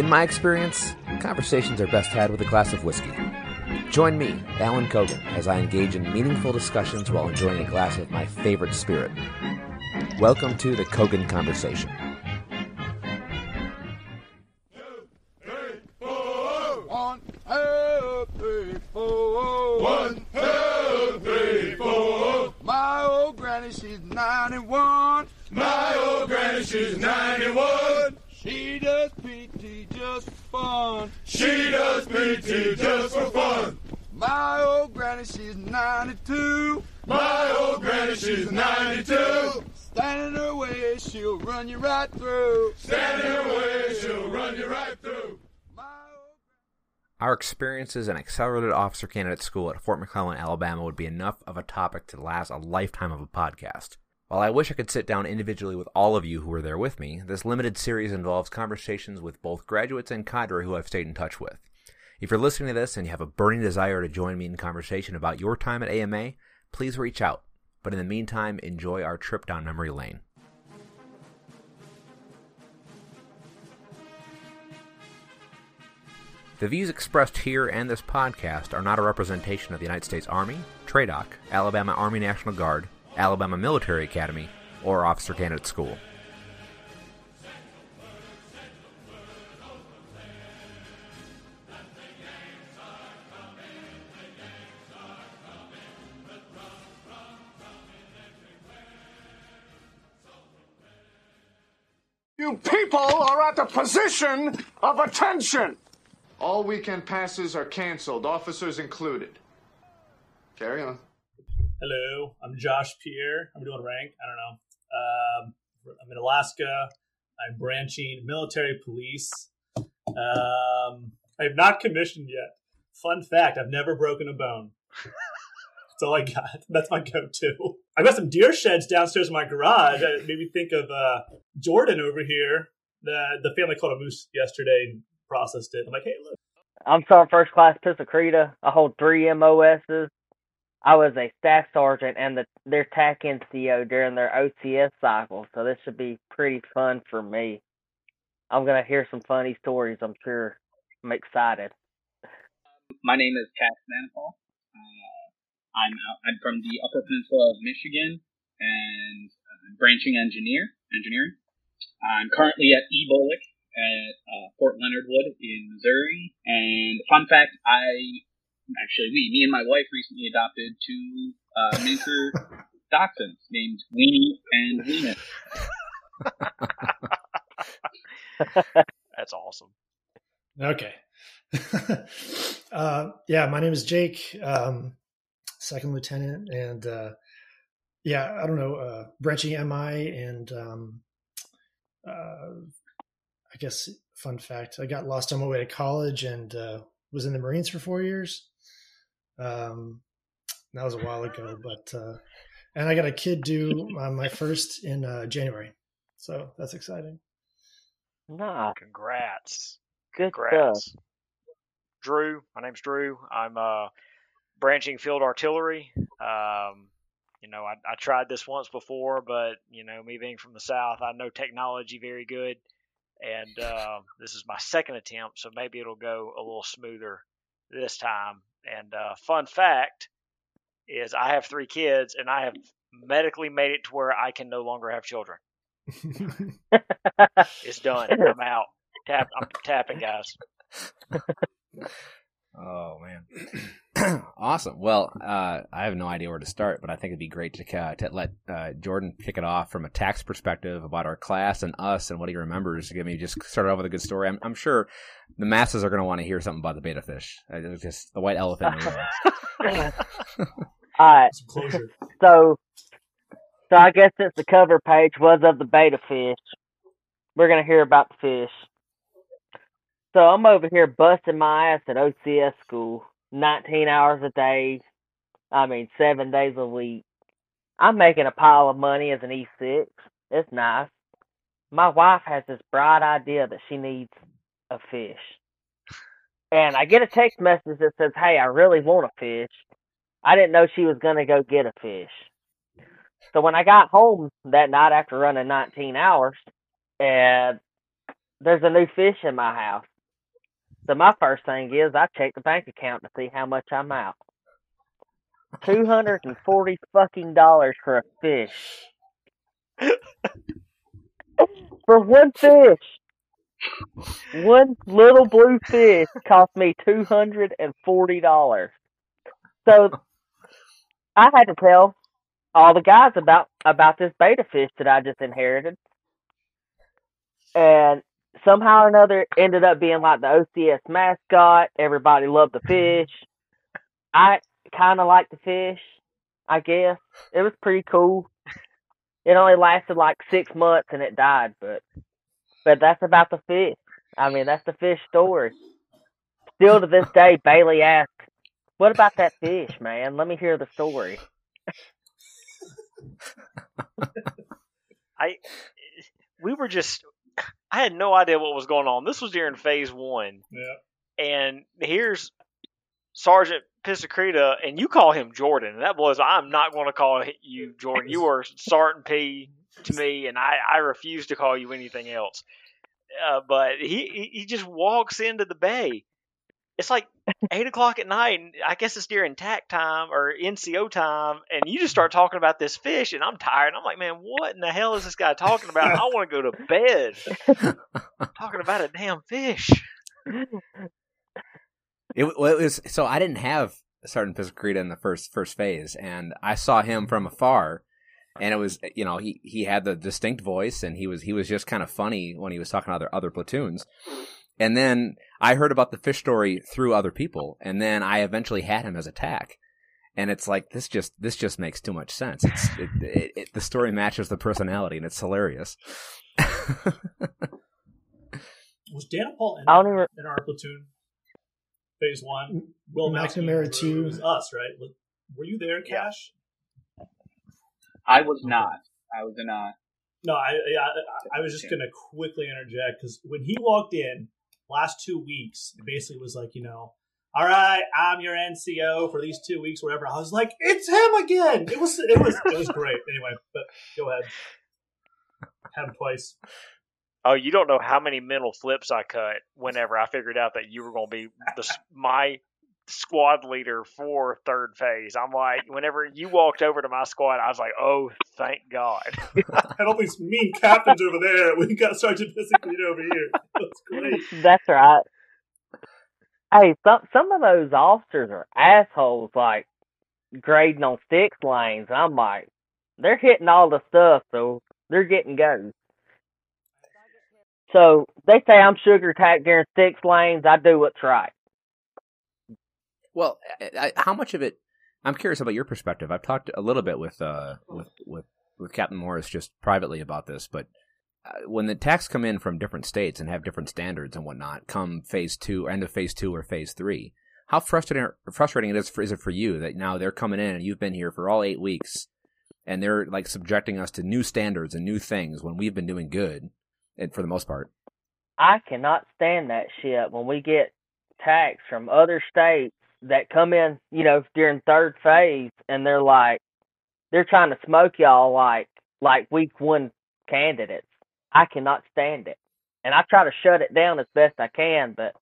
In my experience, conversations are best had with a glass of whiskey. Join me, Alan Kogan, as I engage in meaningful discussions while enjoying a glass of my favorite spirit. Welcome to the Kogan Conversation. She's 91. My old granny, she's 91. She does PT just for fun. She does PT just for fun. My old granny, she's 92. My old granny, she's 92. Stand in her way, she'll run you right through. Stand in her way, she'll run you right through. Our experience as an accelerated officer candidate school at Fort McClellan, Alabama would be enough of a topic to last a lifetime of a podcast. While I wish I could sit down individually with all of you who were there with me, this limited series involves conversations with both graduates and cadre who I've stayed in touch with. If you're listening to this and you have a burning desire to join me in conversation about your time at AMA, please reach out. But in the meantime, enjoy our trip down memory lane. The views expressed here and this podcast are not a representation of the United States Army, TRADOC, Alabama Army National Guard, Alabama Military Academy, or Officer Candidate School. You people are at the position of attention. All weekend passes are canceled, officers included. Carry on. Hello, I'm Josh Pierre. I'm doing rank. I don't know. I'm in Alaska. I'm branching military police. I have not commissioned yet. Fun fact, I've never broken a bone. That's all I got. That's my go-to. I've got some deer sheds downstairs in my garage. It made me think of Jordan over here. The family caught a moose yesterday. Processed it. I'm like, hey, look. I'm sergeant first class Pisacreta. I hold 3 MOSs. I was a staff sergeant and their TAC NCO during their OTS cycle, so this should be pretty fun for me. I'm going to hear some funny stories, I'm sure. I'm excited. My name is Cass Manipal. I'm from the Upper Peninsula of Michigan and I'm branching engineering. I'm currently at E-Bolick at Fort Leonard Wood in Missouri. And fun fact, me and my wife recently adopted 2 miniature dachshunds named Weenie and Venus. That's awesome. Okay. My name is Jake, second lieutenant, and branching MI and I guess, fun fact, I got lost on my way to college and was in the Marines for 4 years. That was a while ago, but and I got a kid due my first in January, so that's exciting. Nah, congrats! Good stuff. Drew, my name's Drew. I'm branching field artillery. I tried this once before, but me being from the South, I know technology very good. And this is my second attempt, so maybe it'll go a little smoother this time. And fun fact is I have 3 kids, and I have medically made it to where I can no longer have children. It's done. I'm out. I'm tapping, guys. Oh, man. Awesome. Well, I have no idea where to start, but I think it'd be great to let Jordan kick it off from a tax perspective about our class and us and what he remembers. Give me just start off with a good story. I'm sure the masses are going to want to hear something about the betta fish. It's just the white elephant. All right. So I guess since the cover page was of the betta fish, we're going to hear about the fish. So I'm over here busting my ass at OCS school, 19 hours a day, 7 days a week. I'm making a pile of money as an E6. It's nice. My wife has this bright idea that she needs a fish. And I get a text message that says, hey, I really want a fish. I didn't know she was going to go get a fish. So when I got home that night after running 19 hours, there's a new fish in my house. So my first thing is I check the bank account to see how much I'm out. $240 fucking dollars for a fish. For one fish. One little blue fish cost me $240. So I had to tell all the guys about this betta fish that I just inherited. And somehow or another, it ended up being like the OCS mascot. Everybody loved the fish. I kind of liked the fish, I guess. It was pretty cool. It only lasted like 6 months and it died, but that's about the fish. I mean, that's the fish story. Still to this day, Bailey asks, "What about that fish, man? Let me hear the story." I had no idea what was going on. This was during phase one. Yeah. And here's Sergeant Pisacreta, and you call him Jordan. And that was, I'm not going to call you Jordan. You are Sergeant P to me, and I refuse to call you anything else. But he just walks into the bay. It's like 8 o'clock at night, and I guess it's during TAC time or NCO time, and you just start talking about this fish, and I'm tired. I'm like, man, what in the hell is this guy talking about? I want to go to bed. Talking about a damn fish. So I didn't have Sergeant Pisacreta in the first phase, and I saw him from afar, and it was, you know, he had the distinct voice, and he was just kind of funny when he was talking to other platoons. And then I heard about the fish story through other people, and then I eventually had him as a TAC. And it's like, this just makes too much sense. The story matches the personality, and it's hilarious. Was Dan Paul in our platoon? Phase 1. Will McNamara 2. It was us, right? Were you there, Cash? Yeah. I was not. I was in a... No, I was just going to quickly interject, because when he walked in, last 2 weeks, it basically was like, you know, all right, I'm your NCO for these 2 weeks, whatever. I was like, it's him again. It was great. Anyway, but go ahead. Have him twice. Oh, you don't know how many mental flips I cut whenever I figured out that you were going to be my squad leader for third phase. I'm like, whenever you walked over to my squad, I was like, oh, thank God. I had all these mean captains over there. We got Sergeant Pisacreta over here. That's great. That's right. Hey, some of those officers are assholes, like grading on 6 lanes. I'm like, they're hitting all the stuff, so they're getting goes. So they say I'm sugar tacked during 6 lanes. I do what's right. Well, how much of it? I'm curious about your perspective. I've talked a little bit with Captain Morris just privately about this, but when the TACs come in from different states and have different standards and whatnot, come phase 2, end of phase 2 or phase 3, how frustrating is it for you that now they're coming in and you've been here for all 8 weeks and they're like subjecting us to new standards and new things when we've been doing good. And for the most part, I cannot stand that shit when we get TACs from other states that come in, you know, during third phase, and they're like, they're trying to smoke y'all like week 1 candidates. I cannot stand it, and I try to shut it down as best I can. But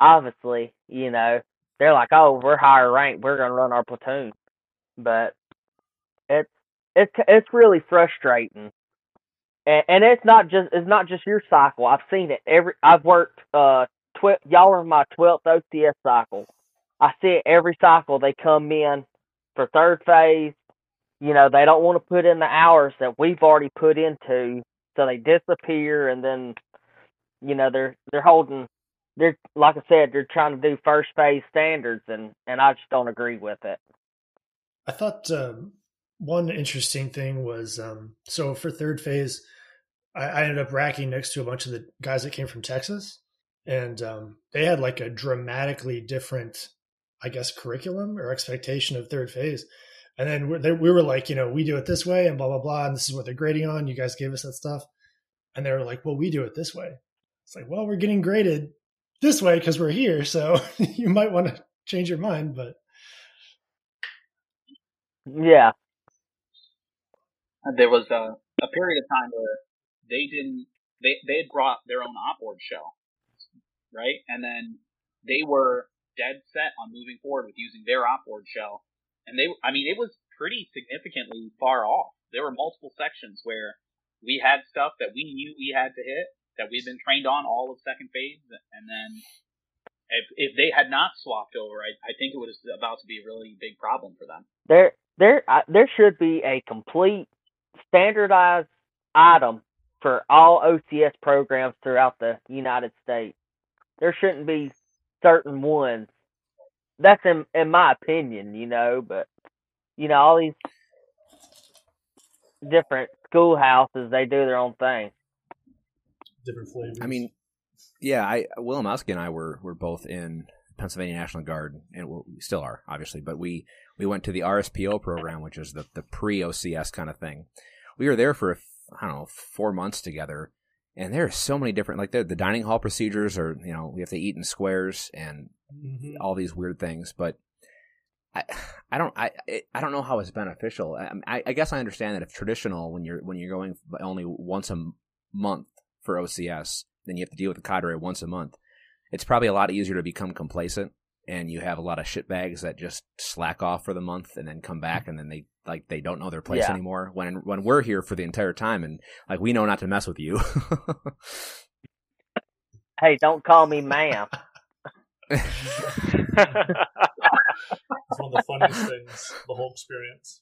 obviously, you know, they're like, oh, we're higher ranked, we're gonna run our platoon. But it's really frustrating. And it's not just your cycle. I've seen it. I've worked. Y'all are my 12th OCS cycle. I see it every cycle. They come in for third phase. You know, they don't want to put in the hours that we've already put into, so they disappear. And then, you know, they're like I said, they're trying to do first phase standards, and I just don't agree with it. I thought. One interesting thing was, so for third phase, I ended up racking next to a bunch of the guys that came from Texas, and they had like a dramatically different, I guess, curriculum or expectation of third phase. And then we were like, you know, we do it this way and blah, blah, blah. And this is what they're grading on. You guys gave us that stuff. And they were like, well, we do it this way. It's like, well, we're getting graded this way because we're here. So you might want to change your mind, but. Yeah. There was a period of time where they didn't they had brought their own op org shell, right? And then they were dead set on moving forward with using their op org shell. And they, I mean, it was pretty significantly far off. There were multiple sections where we had stuff that we knew we had to hit that we'd been trained on all of second phase. And then if they had not swapped over, I think it was about to be a really big problem for them. There should be a complete standardized item for all OCS programs throughout the United States. There shouldn't be certain ones. That's in my opinion, you know, but, you know, all these different schoolhouses, they do their own thing. Different flavors. I mean, yeah, Willem Uske and I were both in Pennsylvania National Guard, and we still are, obviously, but we went to the RSPO program, which is the pre-OCS kind of thing. We were there for, I don't know, 4 months together, and there are so many different, like the dining hall procedures are, you know, we have to eat in squares and all these weird things, but I don't know how it's beneficial. I guess I understand that if traditional, when you're going only once a month for OCS, then you have to deal with the cadre once a month. It's probably a lot easier to become complacent, and you have a lot of shitbags that just slack off for the month and then come back, and then they don't know their place anymore. When we're here for the entire time, and like we know not to mess with you. Hey, don't call me ma'am. It's one of the funniest things, the whole experience.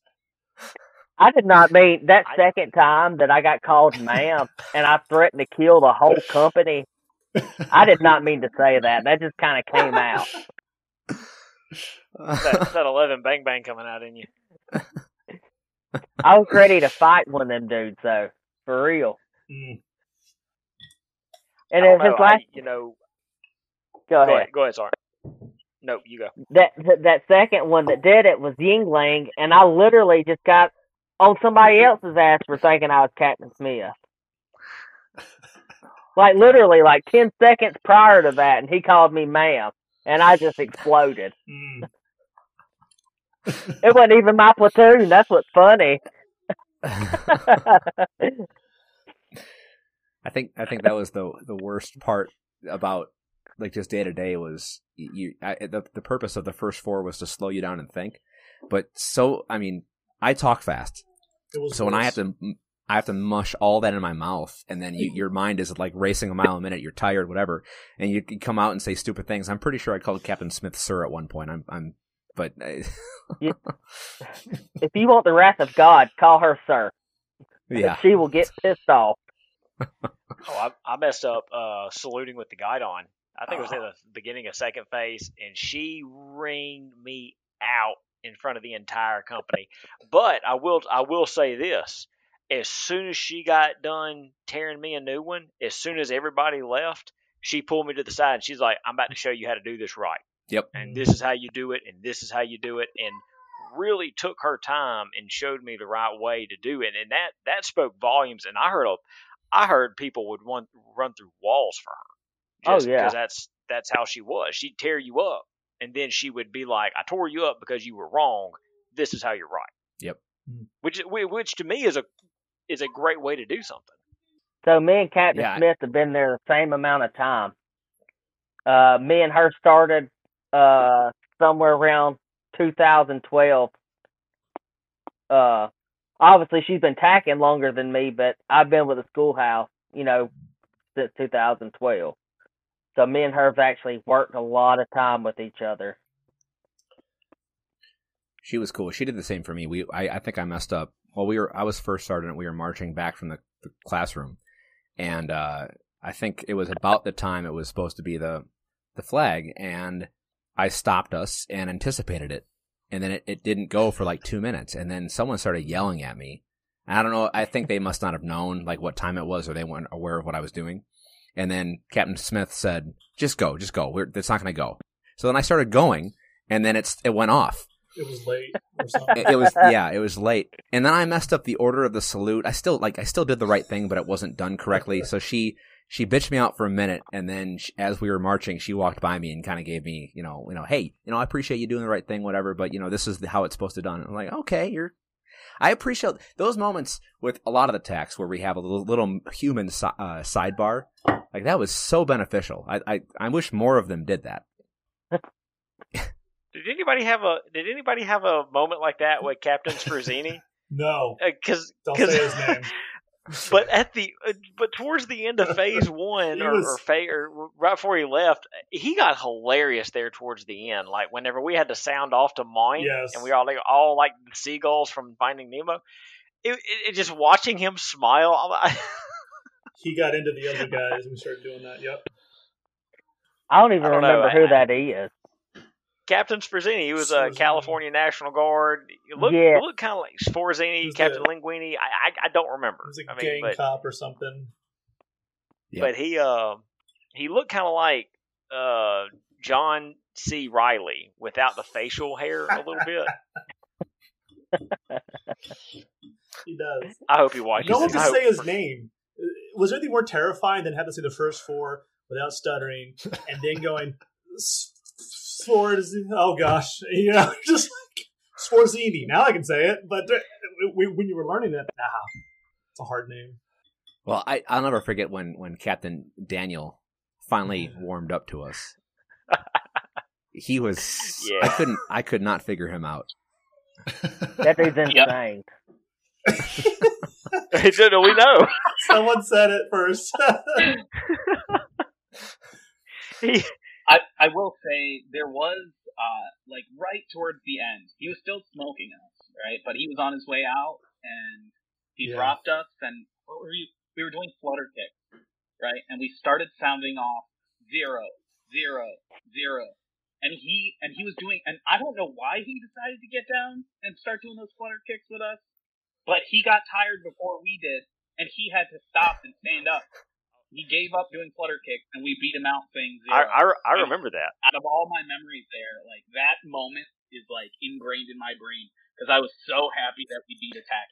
I did not mean that second time that I got called ma'am and I threatened to kill the whole company. I did not mean to say that. That just kind of came out. That's that 11 bang bang coming out in you. I was ready to fight one of them dudes, though, for real. Mm. And it was just like, you know. Go ahead, sorry. Nope, you go. That second one that did it was Yingling, and I literally just got on somebody else's ass for thinking I was Captain Smith. Like, literally, like 10 seconds prior to that, and he called me ma'am, and I just exploded. Mm. It wasn't even my platoon. That's what's funny. I think that was the worst part about, like, just day to day was the purpose of the first four was to slow you down and think. But so, I mean, I talk fast. So when I have to mush all that in my mouth, and then your mind is like racing a mile a minute. You're tired, whatever, and you can come out and say stupid things. I'm pretty sure I called Captain Smith sir at one point. If you want the wrath of God, call her sir. Yeah, she will get pissed off. I messed up saluting with the guide on. I think it was at the beginning of second phase, and she ringed me out in front of the entire company. But I will say this. As soon as she got done tearing me a new one, as soon as everybody left, she pulled me to the side and she's like, "I'm about to show you how to do this right. Yep. And this is how you do it, and this is how you do it," and really took her time and showed me the right way to do it. And that spoke volumes, and I heard people would run through walls for her. Just because that's how she was. She'd tear you up, and then she would be like, "I tore you up because you were wrong. This is how you're right." Yep. Which to me is a great way to do something. So me and Captain Smith have been there the same amount of time. Me and her started somewhere around 2012. Obviously, she's been tacking longer than me, but I've been with the schoolhouse, you know, since 2012. So me and her have actually worked a lot of time with each other. She was cool. She did the same for me. I think I messed up. Well, I was first sergeant. We were marching back from the classroom, and I think it was about the time it was supposed to be the flag, and I stopped us and anticipated it, and then it didn't go for like 2 minutes, and then someone started yelling at me. I don't know. I think they must not have known like what time it was, or they weren't aware of what I was doing. And then Captain Smith said, "Just go. It's not going to go." So then I started going, and then it went off. It was late or something. It was late. And then I messed up the order of the salute. I still did the right thing, but it wasn't done correctly. So she bitched me out for a minute, and then as we were marching, she walked by me and kind of gave me, hey, I appreciate you doing the right thing, whatever, but, this is how it's supposed to be done. And I'm like, okay, I appreciate those moments with a lot of the text where we have a little human sidebar. Like, that was so beneficial. I wish more of them did that. Did anybody have a moment like that with Captain Spruzzini? No, don't say his name. But towards the end of Phase One, or right before he left, he got hilarious there towards the end. Like whenever we had to sound off to Moyne, and we all like the seagulls from Finding Nemo. It just watching him smile. He got into the other guys and we started doing that. Yep. I don't remember who that is. Captain Spruzzini, he was a California National Guard. He looked kind of like Spruzzini, Captain Linguini. I don't remember. He was a cop or something. Yeah. But he looked kind of like John C. Reilly without the facial hair a little bit. He does. I hope he watches. No one can say his name. Was there anything more terrifying than having to say the first four without stuttering and then going... Oh gosh, you know, just like Spruzzini. Now I can say it, but when you were learning it, it's a hard name. Well, I'll never forget when Captain Daniel finally warmed up to us. He was, I could not figure him out. That dude's insane. Yep. We know. Someone said it first. I will say there was, right towards the end, he was still smoking us, right? But he was on his way out, and he dropped us, and we were doing flutter kicks, right? And we started sounding off 0, 0, 0. And he was doing, and I don't know why he decided to get down and start doing those flutter kicks with us, but he got tired before we did, and he had to stop and stand up. He gave up doing flutter kicks, and we beat him out saying 0. I remember that. Out of all my memories there, like, that moment is, like, ingrained in my brain, because I was so happy that we beat Attack.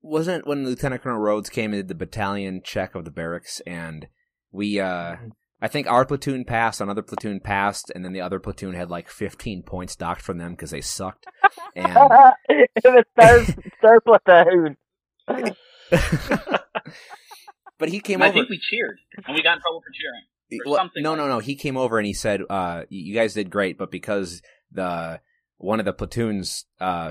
Wasn't it when Lieutenant Colonel Rhodes came and did the battalion check of the barracks, and we, I think our platoon passed, another platoon passed, and then the other platoon had, like, 15 points docked from them because they sucked. And... it was third platoon. But he came over. I think we cheered, and we got in trouble for cheering. No. He came over and he said, "You guys did great, but because one of the platoons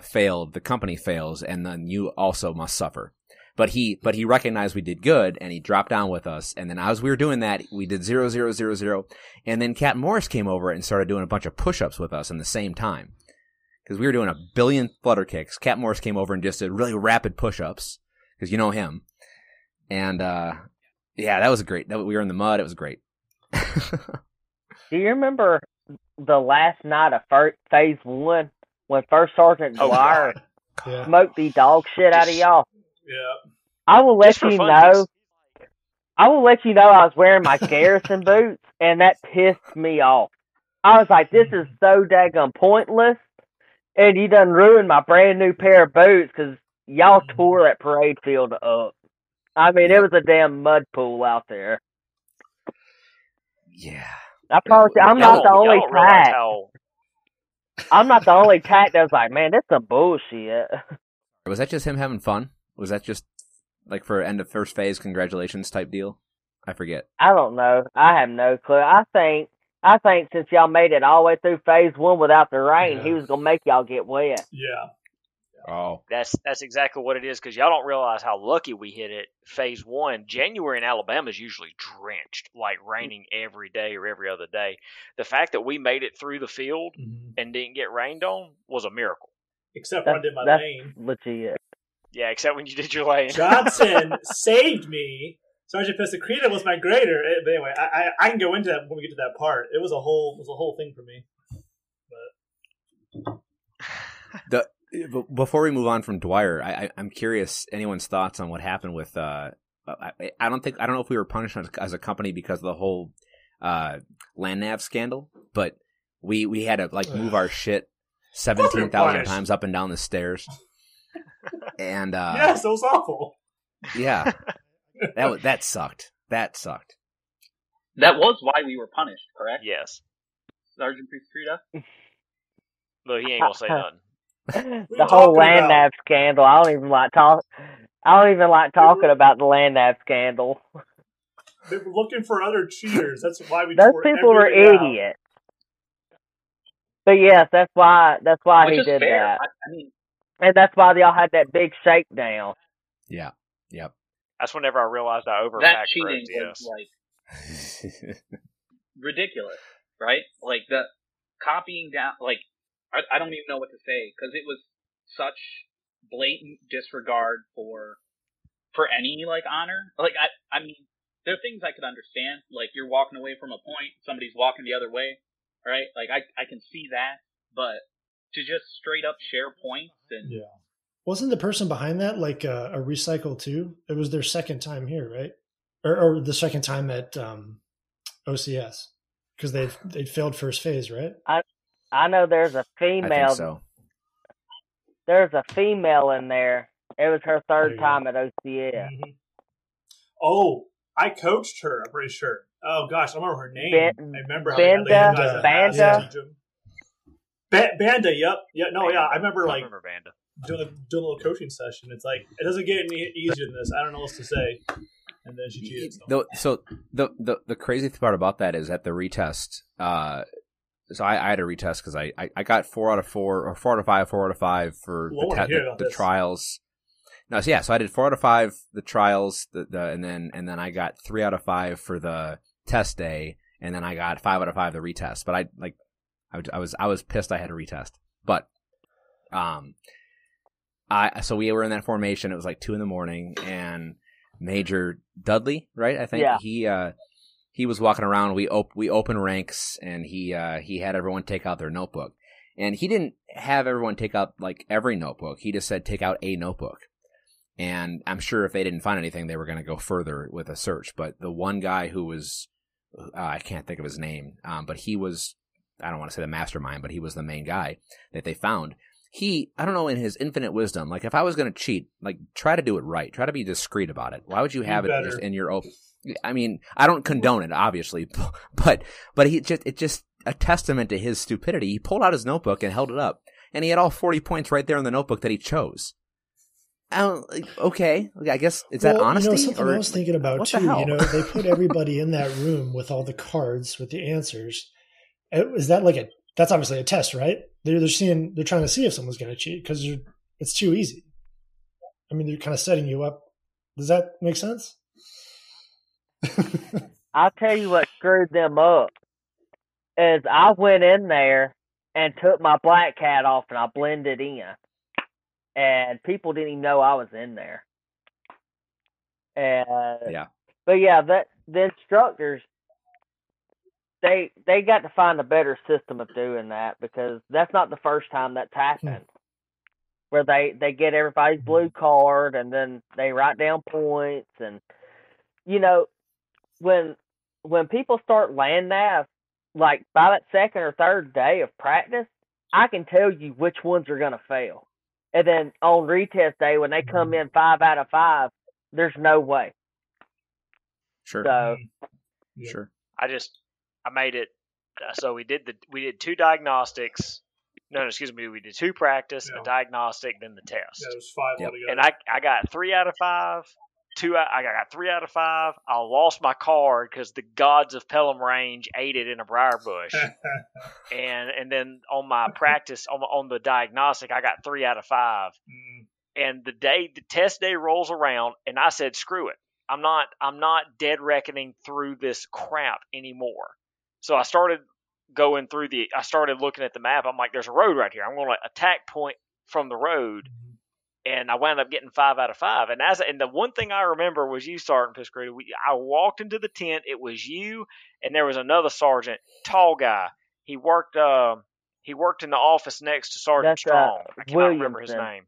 failed, the company fails, and then you also must suffer." But he recognized we did good, and he dropped down with us. And then as we were doing that, we did 0, 0, 0, 0, and then Captain Morris came over and started doing a bunch of push-ups with us in the same time because we were doing a billion flutter kicks. Captain Morris came over and just did really rapid push-ups because you know him. And, that was great. We were in the mud. It was great. Do you remember the last night of Phase 1 when First Sergeant Dwyer smoked the dog shit out of y'all? Yeah. I will let you know I was wearing my garrison boots, and that pissed me off. I was like, this is so daggum pointless, and you done ruined my brand new pair of boots because y'all tore that parade field up. I mean, it was a damn mud pool out there. Yeah. I promise you, I'm not the only tack that was like, man, that's some bullshit. Was that just him having fun? Was that just, like, for end of first phase congratulations type deal? I forget. I don't know. I have no clue. I think since y'all made it all the way through Phase 1 without the rain, he was going to make y'all get wet. Yeah. Oh, that's exactly what it is, because y'all don't realize how lucky we hit it. Phase 1, January in Alabama is usually drenched, like raining every day or every other day. The fact that we made it through the field and didn't get rained on was a miracle. Except when I did my lane. Legit. Yeah, except when you did your lane. Johnson saved me. Sergeant Pesacreta was my grader. But anyway, I can go into that when we get to that part. It was a whole thing for me. But before we move on from Dwyer, I'm curious anyone's thoughts on what happened with. I don't know if we were punished as a company because of the whole LandNav scandal, but we had to move our shit 17,000 times up and down the stairs. And yes, that was awful. Yeah, that sucked. That sucked. That was why we were punished, correct? Yes, Sergeant Pesacreta. Though he ain't gonna say nothing. The whole land nab scandal. I don't even like talking about the land nab scandal. They were looking for other cheaters. That's why we. Those people were idiots. But yes, that's why. That's why he did that. I mean, and that's why they all had that big shakedown. Yeah. Yep. That's whenever I realized I overpacked. That cheating was like ridiculous, right? Like the copying down. Like I don't even know what to say because it was such blatant disregard for any like honor. Like I mean. There are things I could understand, like you're walking away from a point, somebody's walking the other way, right? Like I can see that, but to just straight up share points and yeah, wasn't the person behind that like a recycle too? It was their second time here, right? Or the second time at OCS because they failed first phase, right? I know there's a female. I think so. There's a female in there. It was her third time at OCS. Mm-hmm. Oh. I coached her, I'm pretty sure. Oh, gosh, I remember her name. I remember how Banda, yep. Yeah, no, Banda. Yeah, I remember, like, doing a little coaching session. It's like, it doesn't get any easier than this. I don't know what else to say. And then she cheated. So the crazy part about that is at the retest, so I had a retest because I got 4 out of 4, or 4 out of 5, 4 out of 5 for the trials. No, so yeah, so I did 4 out of 5 the trials, and then I got 3 out of 5 for the test day, and then I got 5 out of 5 the retest. But I was pissed I had a retest. But so we were in that formation. It was like 2 a.m, and Major Dudley, right? I think he was walking around. We opened ranks, and he had everyone take out their notebook, and he didn't have everyone take out like every notebook. He just said take out a notebook. And I'm sure if they didn't find anything, they were going to go further with a search. But the one guy who was, I can't think of his name, but he was, I don't want to say the mastermind, but he was the main guy that they found. He, I don't know, in his infinite wisdom, like if I was going to cheat, like try to do it right. Try to be discreet about it. Why would you have it just in your open? I mean, I don't condone it, obviously, but it's just a testament to his stupidity. He pulled out his notebook and held it up, and he had all 40 points right there in the notebook that he chose. Okay, I guess is that honesty? You know, something I was thinking about too. You know, they put everybody in that room with all the cards with the answers. Is that like that's obviously a test, right? They're trying to see if someone's going to cheat because it's too easy. I mean, they're kind of setting you up. Does that make sense? I'll tell you what screwed them up is I went in there and took my black cat off and I blended in. And people didn't even know I was in there. And but yeah, the instructors they got to find a better system of doing that because that's not the first time that's happened. Where they get everybody's blue card and then they write down points and you know when people start land nav, like by that second or third day of practice, I can tell you which ones are gonna fail. And then on retest day, when they come in 5 out of 5, there's no way. Sure. So, sure. I made it. So we did 2 diagnostics. No, excuse me. We did 2 practice, a diagnostic, then the test. Yeah, it was 5 altogether. And I got 3 out of 5. I got 3 out of 5. I lost my card because the gods of Pelham Range ate it in a briar bush. and then on my practice, on the diagnostic, I got 3 out of 5. Mm. And the test day rolls around, and I said, "Screw it! I'm not dead reckoning through this crap anymore." So I started going through I started looking at the map. I'm like, "There's a road right here. I'm going to attack point from the road." And I wound up getting 5 out of 5. And the one thing I remember was you, Sergeant Piscaruta. I walked into the tent. It was you, and there was another sergeant, tall guy. He worked in the office next to Sergeant Strong. I cannot remember his name.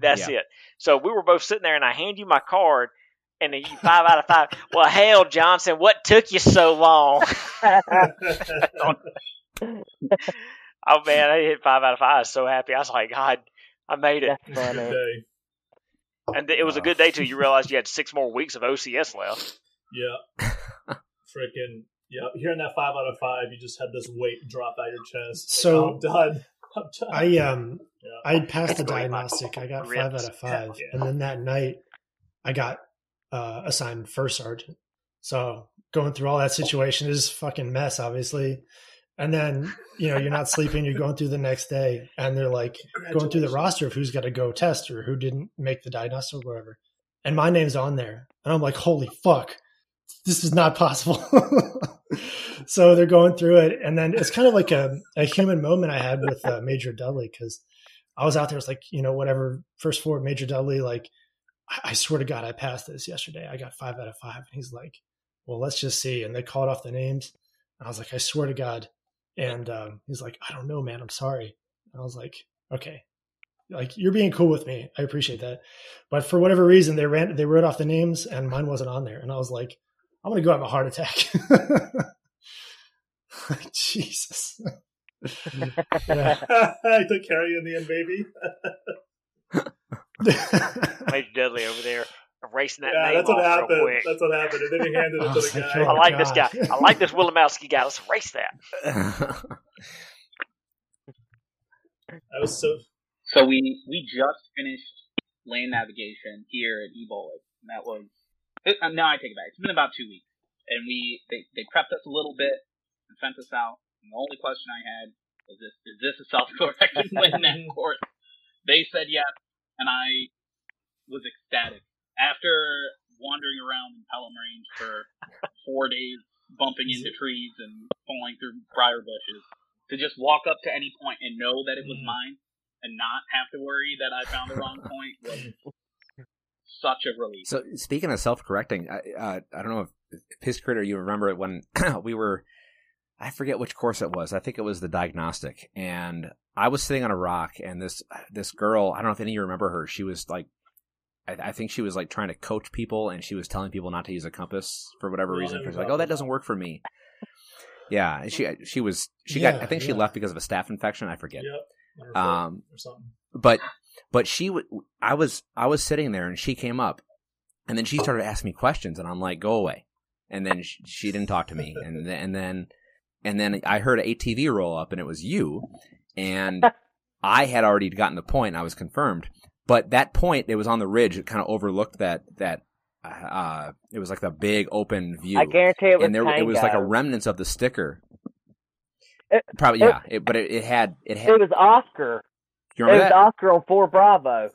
That's it. So we were both sitting there, and I hand you my card, and you 5 out of 5. Well, hell, Johnson, what took you so long? Oh man, I hit 5 out of 5. I was so happy. I was like, God. I made it. That's funny. And it was a good day too. You realized you had 6 more weeks of OCS left. Yeah. Freaking. Yeah. Hearing that 5 out of 5, you just had this weight drop out of your chest. So, like, oh, I'm done. I passed the diagnostic. I got 5 out of 5, yeah. And then that night I got assigned first sergeant. So going through all that situation is a fucking mess, obviously. And then, you know, you're not sleeping, you're going through the next day, and they're like going through the roster of who's got to go test or who didn't make the diagnostic or whatever. And my name's on there. And I'm like, holy fuck, this is not possible. So they're going through it. And then it's kind of like a human moment I had with Major Dudley, because I was out there. It's like, you know, whatever, first forward, Major Dudley, like, I swear to God, I passed this yesterday. I got 5 out of 5. And he's like, well, let's just see. And they called off the names. And I was like, I swear to God. And he's like, I don't know, man. I'm sorry. And I was like, okay. Like, you're being cool with me. I appreciate that. But for whatever reason, they wrote off the names and mine wasn't on there. And I was like, I'm going to go have a heart attack. Jesus. Yeah. I took care of you in the end, baby. Major Dudley over there. Erasing that name. That's what happened. Real quick. That's what happened. And then he handed it to the guy. I like this guy. I like this Wilimowski guy. Let's erase that. That was so we just finished land navigation here at Ebola. And that was no, I take it back. It's been about 2 weeks, and they prepped us a little bit and sent us out. And the only question I had was, "Is this a self-correcting land nav course?" They said yes, and I was ecstatic. After wandering around in Pelham Range for 4 days, bumping into trees and falling through briar bushes, to just walk up to any point and know that it was mine and not have to worry that I found the wrong point was such a relief. So speaking of self-correcting, I don't know if Piscritter, you remember it when we were, I forget which course it was. I think it was the diagnostic. And I was sitting on a rock, and this girl, I don't know if any of you remember her, she was like, I think she was like trying to coach people, and she was telling people not to use a compass for whatever reason. She was like, "Oh, that doesn't work for me." Yeah, and she got. I think she left because of a staph infection. I forget. Yep. Or something. But I was sitting there, and she came up, and then she started asking me questions, and I'm like, "Go away!" And then she didn't talk to me, and then I heard an ATV roll up, and it was you, and I had already gotten the point. I was confirmed. But that point, it was on the ridge. It kind of overlooked that it was like the big open view. I guarantee it was, and there Tango. It was like a remnants of the sticker. It had. It was Oscar. You remember that? It was Oscar on 4 Bravo.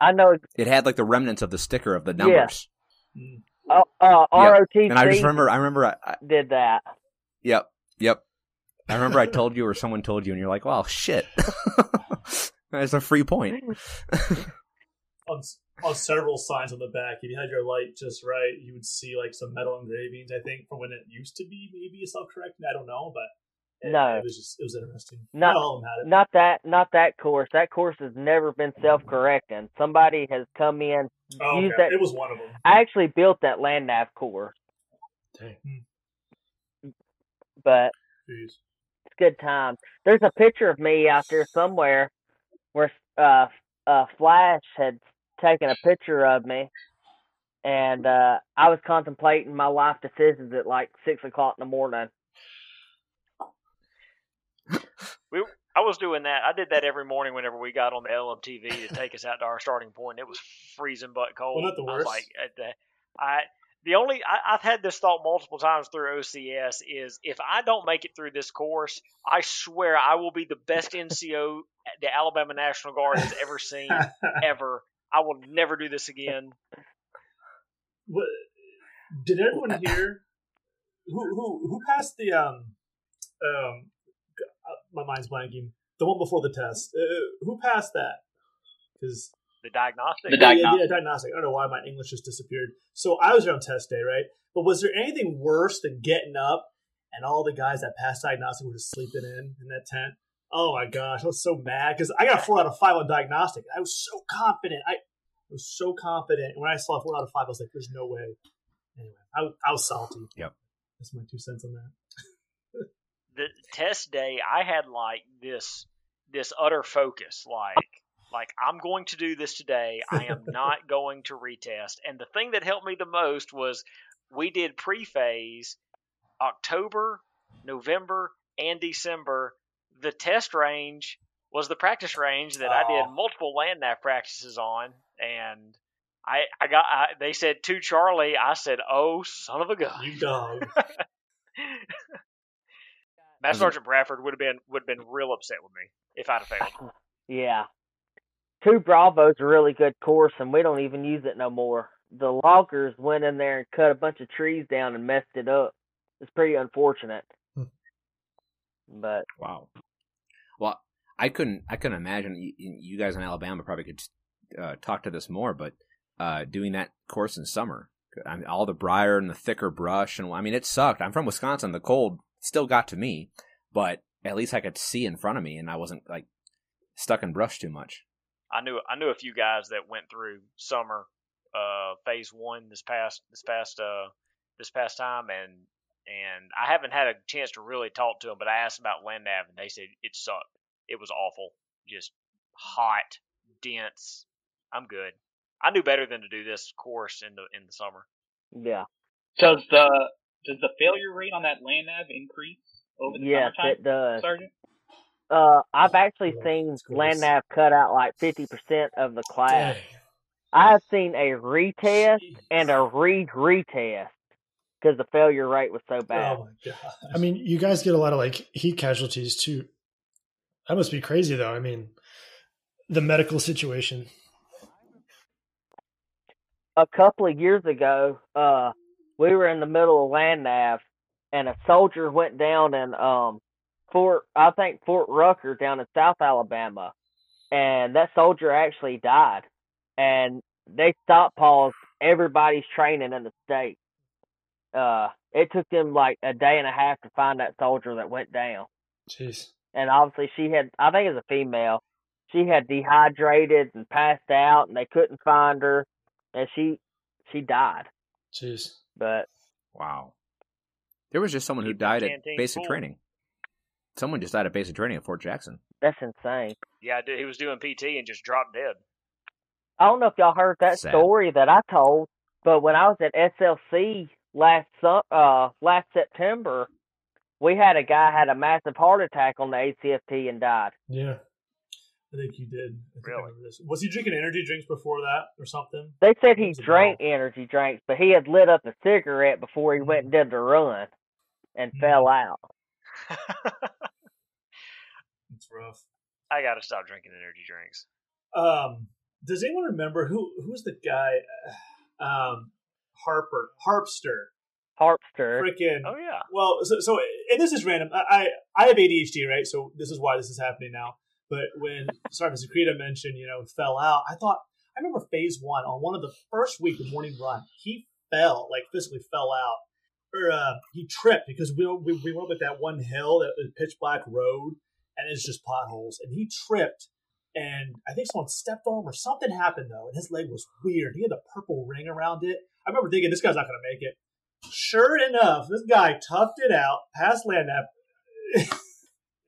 I know. It had like the remnants of the sticker of the numbers. Yeah. ROTC. And I just remember. I did that. Yep. I remember I told you, or someone told you, and you're like, "Well, shit." It's a free point. on several signs on the back, if you had your light just right, you would see like some metal engravings, I think, from when it used to be maybe self-correcting. I don't know, but it was interesting. Not that course. That course has never been self-correcting. Somebody has come in. That. It was one of them. I actually built that land nav course. Dang. But it's good time. There's a picture of me out there somewhere, where Flash had taken a picture of me, and I was contemplating my life decisions at like 6:00 in the morning. I was doing that. I did that every morning whenever we got on the LMTV to take us out to our starting point. It was freezing butt cold. Well, not the worst. I've had this thought multiple times through OCS is, if I don't make it through this course, I swear I will be the best NCO the Alabama National Guard has ever seen, ever. I will never do this again. What, did everyone hear? Who passed the my mind's blanking. The one before the test. Who passed that? Because. The diagnostic. I don't know why my English just disappeared. So I was there on test day, right? But was there anything worse than getting up and all the guys that passed diagnostic were just sleeping in that tent? Oh my gosh, I was so mad because I got 4 out of 5 on diagnostic. I was so confident. And when I saw 4 out of 5, I was like, "There's no way." Anyway, I was salty. Yep, that's my 2 cents on that. The test day, I had like this utter focus, Like, I'm going to do this today. I am not going to retest. And the thing that helped me the most was we did pre-phase October, November, and December. The test range was the practice range that I did multiple land nav practices on, and they said to Charlie, I said, "Oh, son of a gun, you died." Master Sergeant Bradford would have been real upset with me if I'd have failed. Yeah, 2 Bravo's a really good course, and we don't even use it no more. The loggers went in there and cut a bunch of trees down and messed it up. It's pretty unfortunate. But wow, well, I couldn't imagine you guys in Alabama probably could talk to this more, but doing that course in summer, I mean, all the briar and the thicker brush, and I mean, it sucked. I'm from Wisconsin; the cold still got to me, but at least I could see in front of me, and I wasn't like stuck in brush too much. I knew a few guys that went through summer phase one this past time, and I haven't had a chance to really talk to them, but I asked about land nav, and they said it sucked. It was awful, just hot, dense. I'm good. I knew better than to do this course in the summer. Yeah. Does the failure rate on that land nav increase over the summertime? Yes, it does, Sergeant? I've actually seen land nav cut out like 50% of the class. Dang. I have seen a retest and a retest. Because the failure rate was so bad. Oh my God. I mean, you guys get a lot of like heat casualties too. That must be crazy, though. I mean, the medical situation. A couple of years ago, we were in the middle of land nav, and a soldier went down in Fort Rucker down in South Alabama, and that soldier actually died. And they paused everybody's training in the state. It took them like a day and a half to find that soldier that went down. Jeez. And obviously I think it was a female, she had dehydrated and passed out, and they couldn't find her, and she died. Jeez. But wow. There was just someone who died at basic training. Someone just died at basic training at Fort Jackson. That's insane. Yeah, he was doing PT and just dropped dead. I don't know if y'all heard that story that I told, but when I was at SLC last September, we had a guy had a massive heart attack on the ACFT and died. Yeah, I think he did. Really? Was he drinking energy drinks before that or something? They said he drank energy drinks, but he had lit up a cigarette before he went and did the run and fell out. It's rough. I gotta stop drinking energy drinks. Does anyone remember who's the guy? Harpster. Freaking. Oh yeah. Well, so and this is random. I have ADHD, right? So this is why this is happening now. But when Sergeant Secreta mentioned, fell out, I remember phase one on one of the first week of morning run, he fell, like physically fell out, or he tripped because we went up at that one hill, that pitch black road, and it's just potholes, and he tripped. And I think someone stepped on him or something happened, though. And his leg was weird. He had a purple ring around it. I remember thinking, this guy's not going to make it. Sure enough, this guy toughed it out, passed land nav.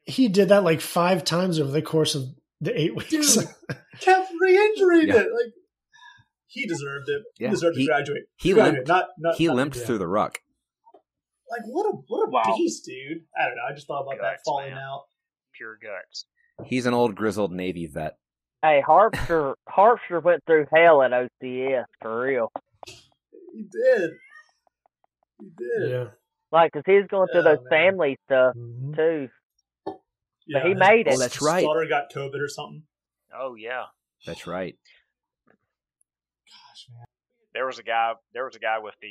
He did that like 5 times over the course of the 8 weeks. Dude, kept re-injuring it. Like, he deserved it. Yeah. He deserved to graduate. He limped through the ruck. Like, what a beast, dude. I don't know. I just thought about that falling out. Pure guts. He's an old grizzled Navy vet. Hey, Harpster went through hell at OCS for real. He did. Yeah. Like, cause he's going through those family stuff too. Yeah, but he made it. Oh, that's right. His daughter got COVID or something. Oh yeah, that's right. Gosh, man. There was a guy with the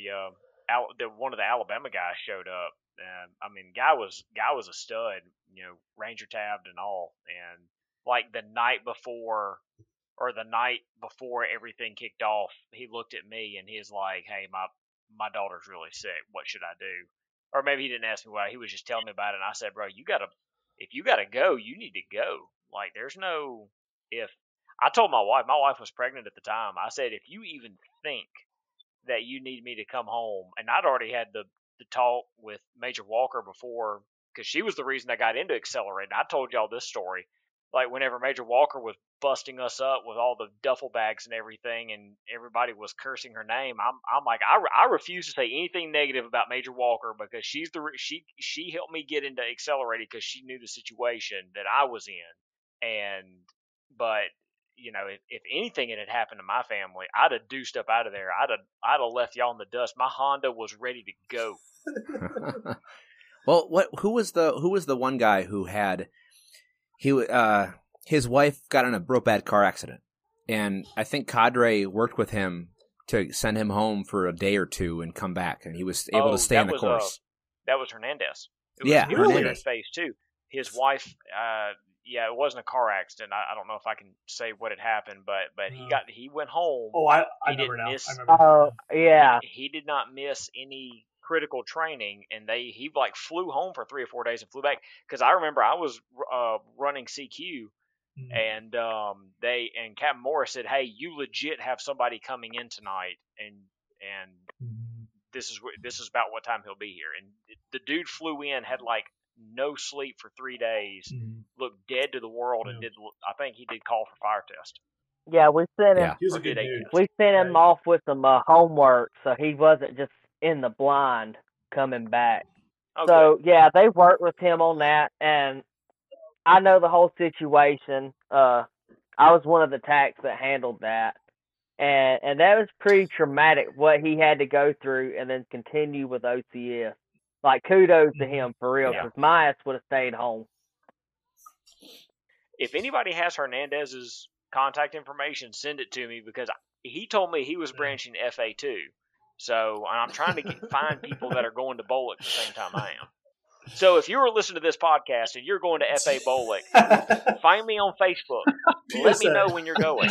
one of the Alabama guys showed up. I mean, guy was a stud, Ranger tabbed and all. And like the night before everything kicked off, he looked at me and he's like, "Hey, my daughter's really sick. What should I do?" Or maybe he didn't ask me why. He was just telling me about it. And I said, "Bro, if you gotta go, you need to go. Like, there's no if." I told my wife was pregnant at the time. I said, "If you even think that you need me to come home," and I'd already had the talk with Major Walker before, because she was the reason I got into Accelerate. And I told y'all this story, like whenever Major Walker was busting us up with all the duffel bags and everything, and everybody was cursing her name. I'm like, I refuse to say anything negative about Major Walker, because she's she helped me get into Accelerate because she knew the situation that I was in. But you know, if anything had happened to my family, I'd have deuced up out of there. I'd have left y'all in the dust. My Honda was ready to go. Well, who was the one guy who had his wife got in a real bad car accident, and I think Cadre worked with him to send him home for a day or two and come back, and he was able to stay on the course. That was Hernandez. It was Hernandez phase two. His wife. Yeah, it wasn't a car accident. I don't know if I can say what had happened, but he went home. Oh, I remember now. Oh, yeah. He did not miss any critical training, and he like flew home for 3 or 4 days and flew back, because I remember I was running CQ, and Captain Morris said, "Hey, you legit have somebody coming in tonight, and this is about what time he'll be here." And the dude flew in, had like no sleep for 3 days, looked dead to the world, and I think he did call for fire test. Yeah, we sent him. We sent him off with some homework, so he wasn't just in the blind coming back. Okay. So yeah, they worked with him on that, and I know the whole situation. I was one of the techs that handled that, and that was pretty traumatic what he had to go through, and then continue with OCS. Like, kudos to him, for real, because my ass would have stayed home. If anybody has Hernandez's contact information, send it to me, because he told me he was branching FA2. So I'm trying to find people that are going to Bollock at the same time I am. So if you were listening to this podcast and you're going to FA Bollock, find me on Facebook. Let me know when you're going.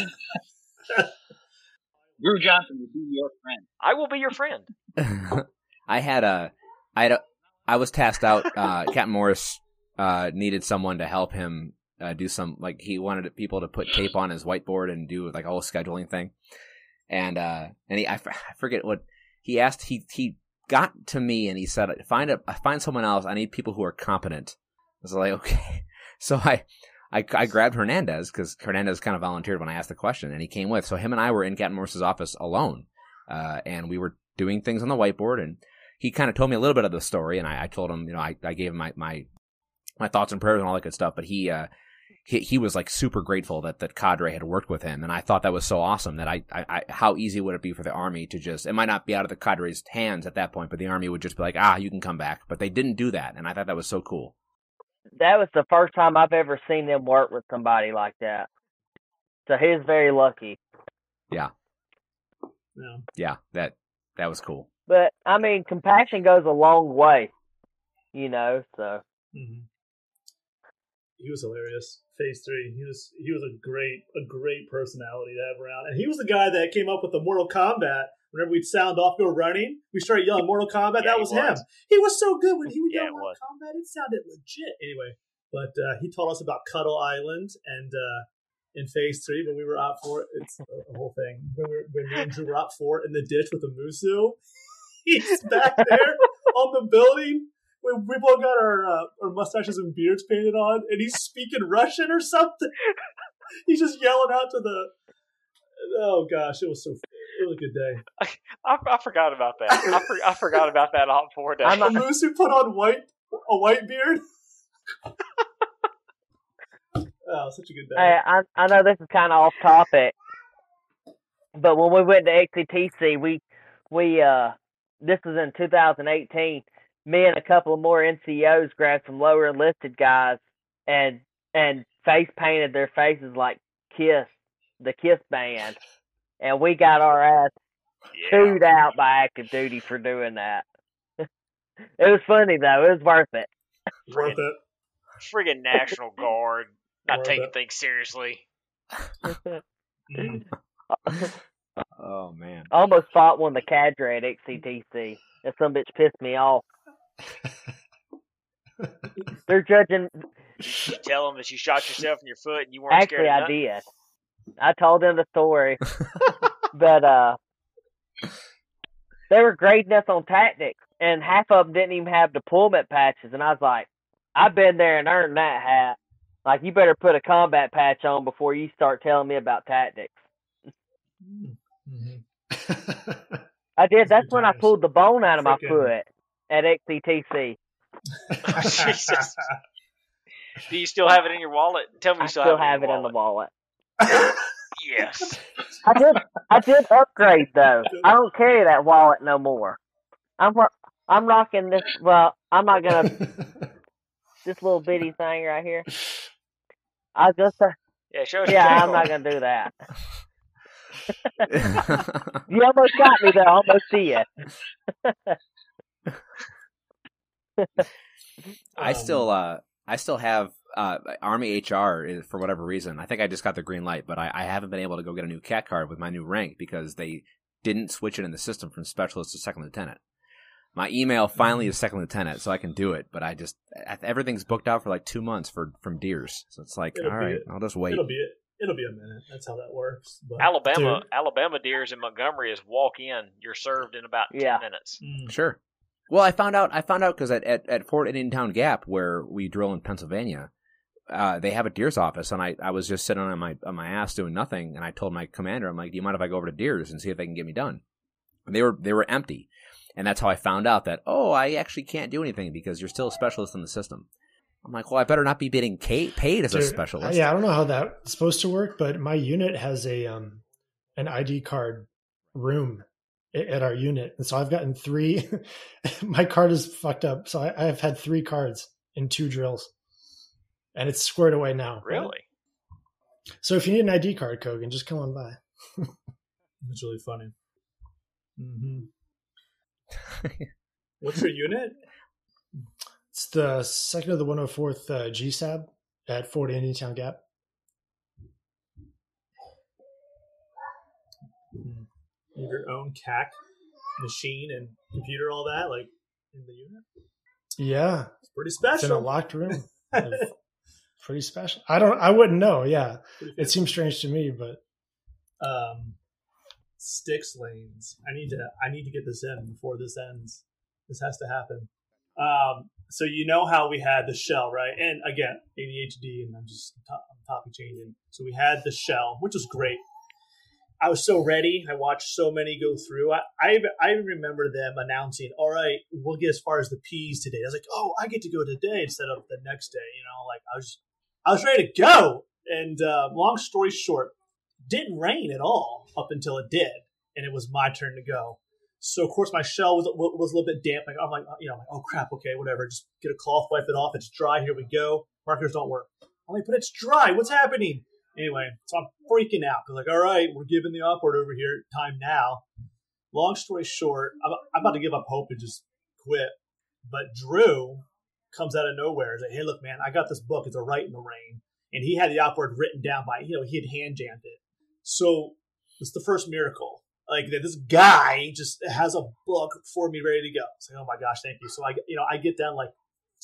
Drew Johnson will be your friend. I will be your friend. I was tasked out. Captain Morris needed someone to help him do some, like, he wanted people to put tape on his whiteboard and do like a whole scheduling thing. And I forget what he asked. He got to me and he said, "Find someone else. I need people who are competent." I was like, okay. So I grabbed Hernandez, because Hernandez kind of volunteered when I asked the question, and he came with. So him and I were in Captain Morris's office alone, and we were doing things on the whiteboard. And he kind of told me a little bit of the story, and I told him, you know, I gave him my thoughts and prayers and all that good stuff. But he was like super grateful that Cadre had worked with him, and I thought that was so awesome. That I how easy would it be for the Army to just, it might not be out of the Cadre's hands at that point, but the Army would just be like, you can come back. But they didn't do that, and I thought that was so cool. That was the first time I've ever seen them work with somebody like that. So he's very lucky. Yeah. That was cool. But, I mean, compassion goes a long way, you know, so. Mm-hmm. He was hilarious. Phase 3, he was a great personality to have around. And he was the guy that came up with the Mortal Kombat. Whenever we'd sound off, go running, we started yelling Mortal Kombat. Yeah, that was him. He was so good when he would yell Mortal Kombat. It sounded legit. Anyway, but he taught us about Cuddle Island and in Phase 3 when we were out for it. It's a whole thing. When me and Drew were out for it in the ditch with the Musu. He's back there on the building. We've all got our mustaches and beards painted on, and he's speaking Russian or something. He's just yelling out to the. Oh gosh, it was a good day. I forgot about that. I forgot about that all 4 days. The moose who put on a white beard. Oh, such a good day. I know this is kind of off topic, but when we went to XCTC, we this was in 2018. Me and a couple of more NCOs grabbed some lower enlisted guys and face painted their faces like the KISS band, and we got our ass chewed out by active duty for doing that. It was funny though. It was worth it. Worth it. Friggin' National Guard not taking things seriously. Oh man! I almost fought one of the cadre at XCTC. That some bitch pissed me off. They're judging. You tell them that you shot yourself in your foot and you weren't scared. Actually, I did. I told them the story, but they were grading us on tactics, and half of them didn't even have deployment patches. And I was like, "I've been there and earned that hat. Like, you better put a combat patch on before you start telling me about tactics." Mm-hmm. I did. That's when I pulled the bone out of my foot at XCTC. Jesus. Do you still have it in your wallet? Tell me you still have it in the wallet. Yes. I did upgrade though. I don't carry that wallet no more. I'm rocking this. Well, I'm not gonna this little bitty thing right here. I just I'm not gonna do that. You almost got me there. I almost see you. I still have Army HR for whatever reason. I think I just got the green light, but I haven't been able to go get a new cat card with my new rank because they didn't switch it in the system from specialist to second lieutenant. My email finally is second lieutenant, so I can do it. But I just everything's booked out for like 2 months from Deers, so it's like all right, I'll just wait. It'll be a minute. That's how that works. But, Alabama Deers in Montgomery is walk in. You're served in about 10 minutes. Mm. Sure. Well, I found out because at Fort Indiantown Gap, where we drill in Pennsylvania, they have a Deers office, and I was just sitting on my ass doing nothing, and I told my commander, I'm like, do you mind if I go over to Deers and see if they can get me done? And they were empty, and that's how I found out that I actually can't do anything because you're still a specialist in the system. I'm like, well, I better not be getting paid as a specialist. Yeah, I don't know how that's supposed to work, but my unit has a an ID card room at our unit, and so I've gotten 3. My card is fucked up, so I've had 3 cards in 2 drills, and it's squared away now. Really? So if you need an ID card, Kogan, just come on by. It's really funny. Mm-hmm. What's your unit? It's the 2nd of the 104th GSAB at Fort Indiantown Gap. Your own CAC machine and computer, all that, like in the unit? Yeah. It's pretty special. It's in a locked room. Pretty special. I wouldn't know, yeah. It seems strange to me, but Styx lanes. I need to get this in before this ends. This has to happen. So you know how we had the shell, right? And again, ADHD, and I'm topic changing. So we had the shell, which was great. I was so ready. I watched so many go through. I remember them announcing, all right, we'll get as far as the P's today. I was like, oh, I get to go today instead of the next day. You know, like I was ready to go. And long story short, didn't rain at all up until it did. And it was my turn to go. So, of course, my shell was a little bit damp. Like, I'm like, you know, oh, crap. Okay, whatever. Just get a cloth, wipe it off. It's dry. Here we go. Markers don't work. I'm like, but it's dry. What's happening? Anyway, so I'm freaking out. I'm like, all right, we're giving the off word over here. Time now. Long story short, I'm about to give up hope and just quit. But Drew comes out of nowhere. He's like, hey, look, man, I got this book. It's a Right in the Rain. And he had the off word written down by, you know, he had hand jammed it. So it's the first miracle. Like, this guy just has a book for me ready to go. It's like, oh, my gosh, thank you. So, I get down like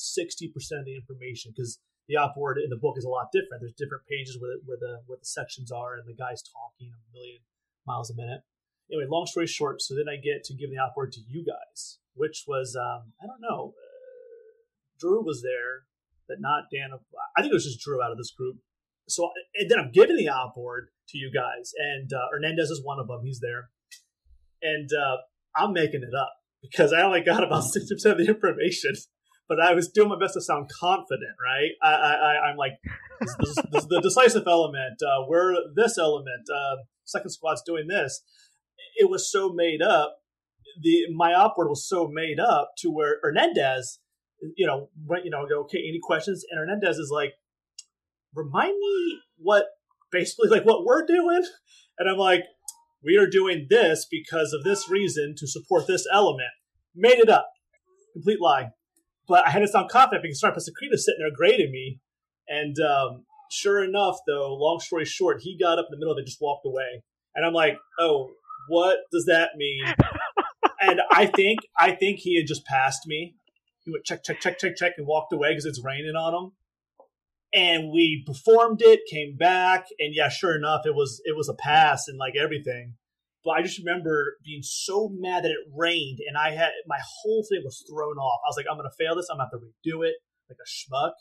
60% of the information because the op word in the book is a lot different. There's different pages where the sections are, and the guy's talking a million miles a minute. Anyway, long story short, so then I get to give the op word to you guys, which was, I don't know, Drew was there, but not Dan. I think it was just Drew out of this group. So and then I'm giving the op word to you guys, and Hernandez is one of them. He's there. And I'm making it up because I only got about 60% of the information, but I was doing my best to sound confident, right? I'm like, this is the decisive element. We're this element. Second squad's doing this. It was so made up. My op word was so made up to where Hernandez, went, go, okay, any questions? And Hernandez is like, remind me what we're doing? And I'm like, we are doing this because of this reason to support this element. Made it up. Complete lie. But I had to sound confident because Sergeant Secreto sitting there grading me. And sure enough, though, long story short, he got up in the middle of it, just walked away. And I'm like, oh, what does that mean? And I think he had just passed me. He went check, check, check, check, check, and walked away because it's raining on him. And we performed it, came back, and yeah, sure enough, it was a pass and like everything. But I just remember being so mad that it rained, and I had my whole thing was thrown off. I was like, I'm gonna fail this. I'm gonna have to redo it like a schmuck.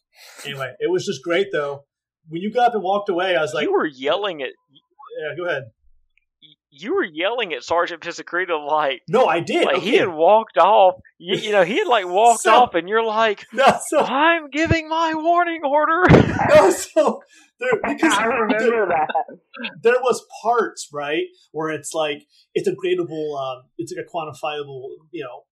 Anyway, it was just great though. When you got up and walked away, I was like, you were yelling at. Yeah, go ahead. you were yelling at Sergeant Pizzicato like, "No, I did." Like, okay. He had walked off. You know, he had like walked off, and you're like, "I'm giving my warning order." Because I remember that there was parts right where it's like it's a gradable, it's like a quantifiable, you know,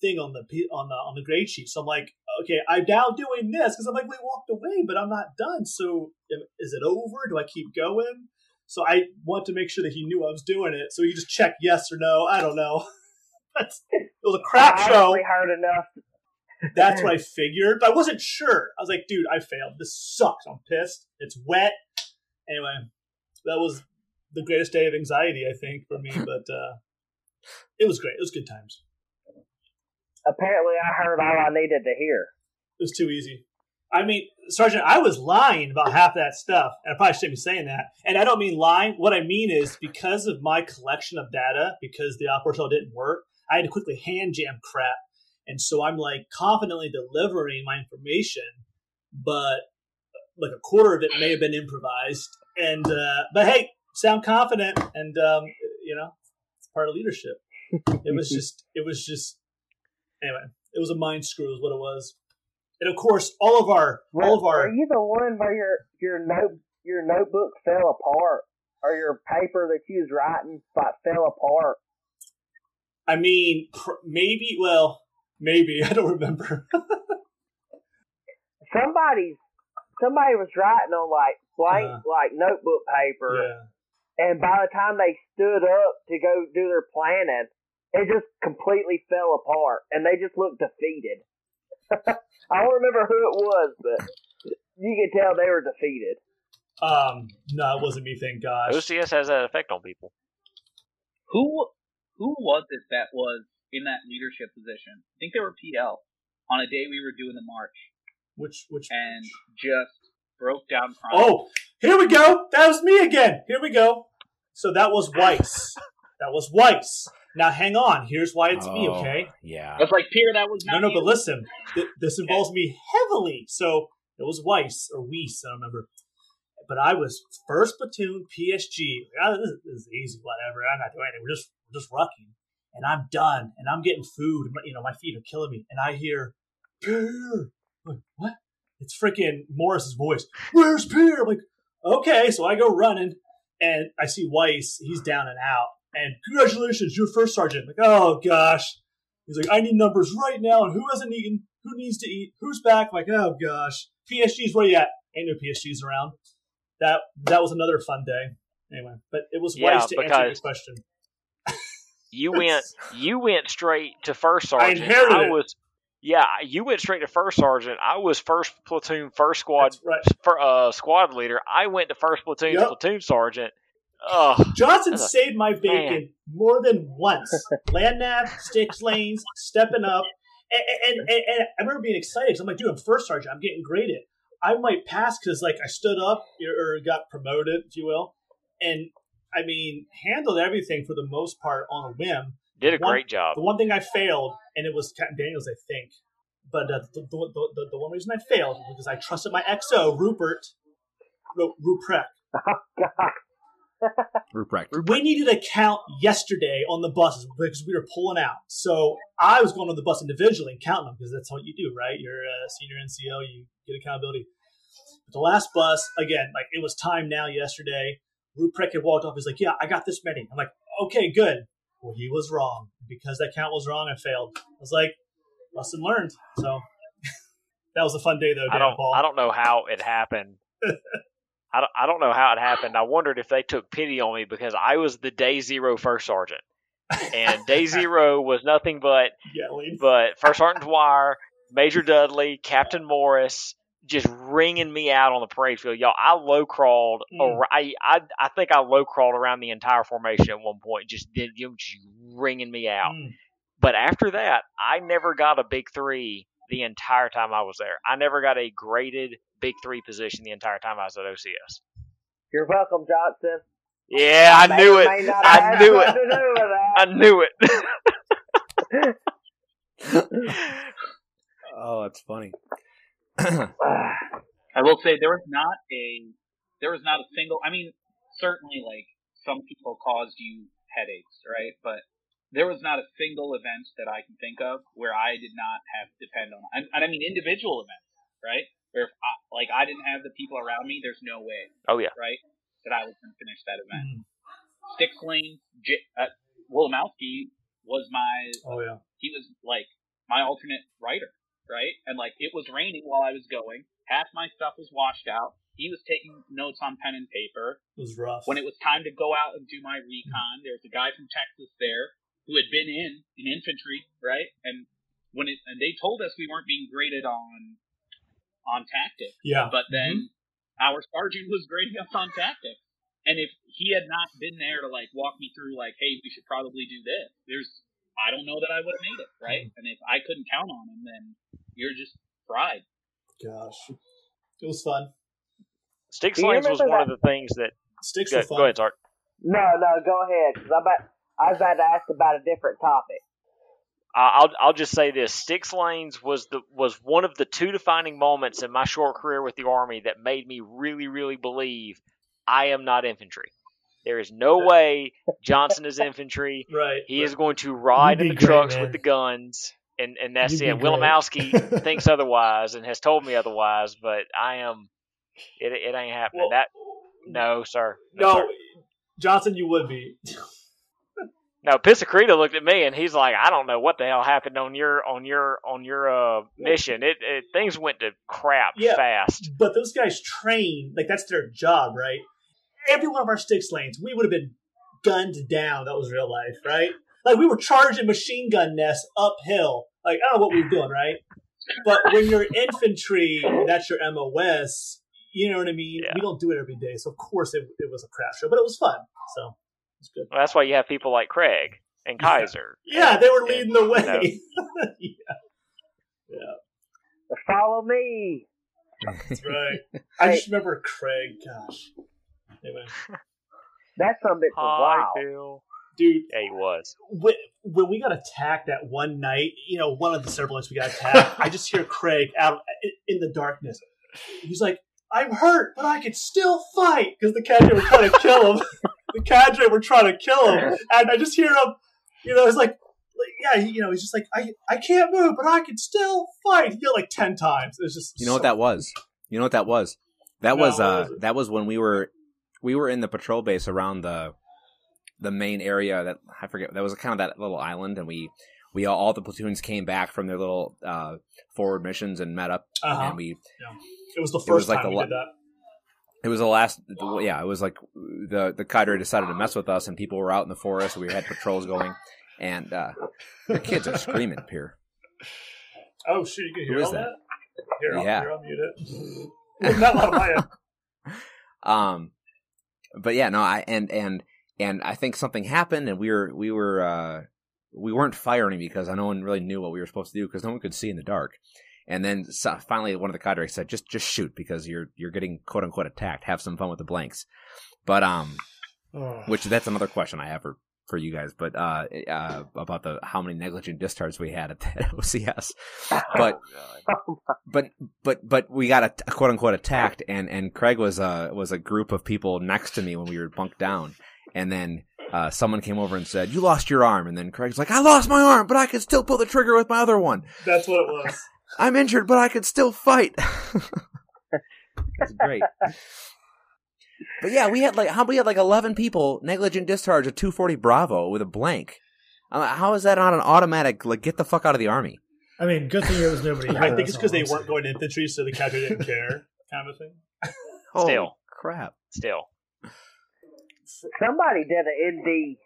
thing on the grade sheet. So I'm like, okay, I'm now doing this because I'm like, we walked away, but I'm not done. So is it over? Do I keep going? So I want to make sure that he knew I was doing it. So he just checked yes or no. I don't know. It was a crap show. Hard enough. That's what I figured. But I wasn't sure. I was like, dude, I failed. This sucks. I'm pissed. It's wet. Anyway, that was the greatest day of anxiety, I think, for me. But it was great. It was good times. Apparently, I heard all I needed to hear. It was too easy. I mean, Sergeant, I was lying about half that stuff. And I probably shouldn't be saying that. And I don't mean lying. What I mean is because of my collection of data, because the operational didn't work, I had to quickly hand jam crap. And so I'm like confidently delivering my information, but like a quarter of it may have been improvised. And but hey, sound confident, and you know, it's part of leadership. It was just anyway. It was a mind screw, is what it was. And of course, all of our. Are you the one where your notebook fell apart, or your paper that you was writing fell apart? I mean, maybe. Well. Maybe. I don't remember. Somebody was writing on like blank like notebook paper, and by the time they stood up to go do their planning, it just completely fell apart, and they just looked defeated. I don't remember who it was, but you could tell they were defeated. No, it wasn't me, thank gosh. OCS has that effect on people. Who was it that was in that leadership position? I think they were PL on a day we were doing the march. Which and march? Just broke down. Oh, here we go. That was me again. Here we go. So that was Weiss. Now hang on. Here's why it's me. Okay. Yeah. That's like Pierre. That was not no. You. But listen, this involves me heavily. So it was Weiss. I don't remember. But I was first platoon PSG. This is easy. Whatever. I'm not doing it. We're just rucking. And I'm done, and I'm getting food. You know, my feet are killing me. And I hear, Pierre. I'm like, what? It's freaking Morris's voice. Where's Pierre? I'm like, okay. So I go running, and I see Weiss. He's down and out. And congratulations, you're first sergeant. I'm like, oh, gosh. He's like, I need numbers right now. And who hasn't eaten? Who needs to eat? Who's back? I'm like, oh, gosh. PSGs, where you at? Ain't no PSGs around. That was another fun day. Anyway, but it was Weiss to answer your question. You went straight to first sergeant. I inherited it. You went straight to first sergeant. I was first platoon, first squad, right. Squad leader. I went to first platoon, platoon sergeant. Ugh, Johnson saved my bacon more than once. Land nav, six lanes, stepping up, and I remember being excited because I'm like, dude, I'm first sergeant. I'm getting graded. I might pass because like I stood up or got promoted, if you will, and. I mean, handled everything for the most part on a whim. Did a great job. The one thing I failed, and it was Captain Daniels, I think. But the one reason I failed was because I trusted my XO, Ruprecht. Oh, God. Ruprecht. We needed a count yesterday on the buses because we were pulling out. So I was going on the bus individually and counting them because that's what you do, right? You're a senior NCO. You get accountability. But the last bus, again, like it was time now yesterday. Ruprecht had walked off. He's like, yeah, I got this many. I'm like, okay, good. Well, he was wrong. Because that count was wrong, I failed. I was like, lesson learned. So that was a fun day, though. I don't know how it happened. I don't know how it happened. I wondered if they took pity on me because I was the day zero first sergeant. And day zero was nothing but yelling. But first sergeant Dwyer, Major Dudley, Captain Morris, just ringing me out on the parade field, y'all. I low crawled. I think I low crawled around the entire formation at one point. Just ringing me out. But after that, I never got a big three the entire time I was there. I never got a graded big three position the entire time I was at OCS. You're welcome, Johnson. Yeah, I knew it. I knew it. Oh, that's funny. I will say there was not a single. I mean, certainly, like some people caused you headaches, right? But there was not a single event that I can think of where I did not have to depend on, and I mean individual events, right? Where if I didn't have the people around me, there's no way. Oh yeah. Right. That I was going to finish that event. Mm-hmm. Six-lane, Wolomowski was my. Oh yeah. He was like my alternate rider, right? And like it was raining while I was going. Half my stuff was washed out. He was taking notes on pen and paper. It was rough. When it was time to go out and do my recon, there was a guy from Texas there who had been in infantry, right? And and they told us we weren't being graded on tactics. Yeah. But then our sergeant was grading us on tactics. And if he had not been there to walk me through hey, we should probably do this, I don't know that I would have made it, right? And if I couldn't count on him, then you're just fried. Gosh. It was fun. Sticks Lanes was one of the things that... Sticks were fun. Go ahead, Tart. No, go ahead, because I was about to ask about a different topic. I'll just say this. Sticks Lanes was one of the two defining moments in my short career with the Army that made me really, really believe I am not infantry. There is no way Johnson is infantry. Right. He is going to ride in the trucks with the guns, and that's it. Willemowski thinks otherwise and has told me otherwise, but I am... It ain't happening. Well, No, sir. Johnson, you would be. No, Pisacreta looked at me and he's like, "I don't know what the hell happened on your mission. It things went to crap fast." But those guys train that's their job, right? Every one of our sticks lanes, we would have been gunned down. That was real life, right? We were charging machine gun nests uphill. I don't know what we were doing, right? But when you're infantry, that's your MOS. You know what I mean? Yeah. We don't do it every day, so of course it was a crap show, but it was fun. So it's good. Well, that's why you have people like Craig and Kaiser. Yeah, they were leading the way. Yeah. Follow me. That's right. I just remember Craig. Gosh. Anyway, that son bitch was wild, dude. Yeah, he was. When we got attacked that one night, one of the several nights we got attacked, I just hear Craig out in the darkness. He's like, "I'm hurt, but I can still fight," because the cadre were trying to kill him. And I just hear him, it's he's just I can't move, but I can still fight. He yelled 10 times. It was just what that was. That was when we were in the patrol base around the main area that I forget. That was kind of that little island, and we all the platoons came back from their little forward missions and met up, and we. Yeah. It was the first time we did that. It was the last. Wow. Yeah, it was the cadre decided to mess with us, and people were out in the forest. We had patrols going, and the kids are screaming up here. Oh shoot! You can hear all that? I'll mute it. It's not loud on my end. But yeah, no. And I think something happened, and we weren't firing because no one really knew what we were supposed to do because no one could see in the dark. And then finally, one of the cadre said, "Just shoot because you're getting quote unquote attacked. Have some fun with the blanks." But which that's another question I have for you guys. But about how many negligent discards we had at that OCS. But we got a quote unquote attacked, and Craig was a group of people next to me when we were bunked down, and then. Someone came over and said, "You lost your arm." And then Craig's like, "I lost my arm, but I can still pull the trigger with my other one." That's what it was. "I'm injured, but I can still fight." That's great. But yeah, we had 11 people negligent discharge a 240 Bravo with a blank. How is that not an automatic, get the fuck out of the Army? I mean, good thing it was nobody. I think it's because they weren't going to infantry, so the captain didn't care kind of thing. Still. Crap. Still. Somebody did an ND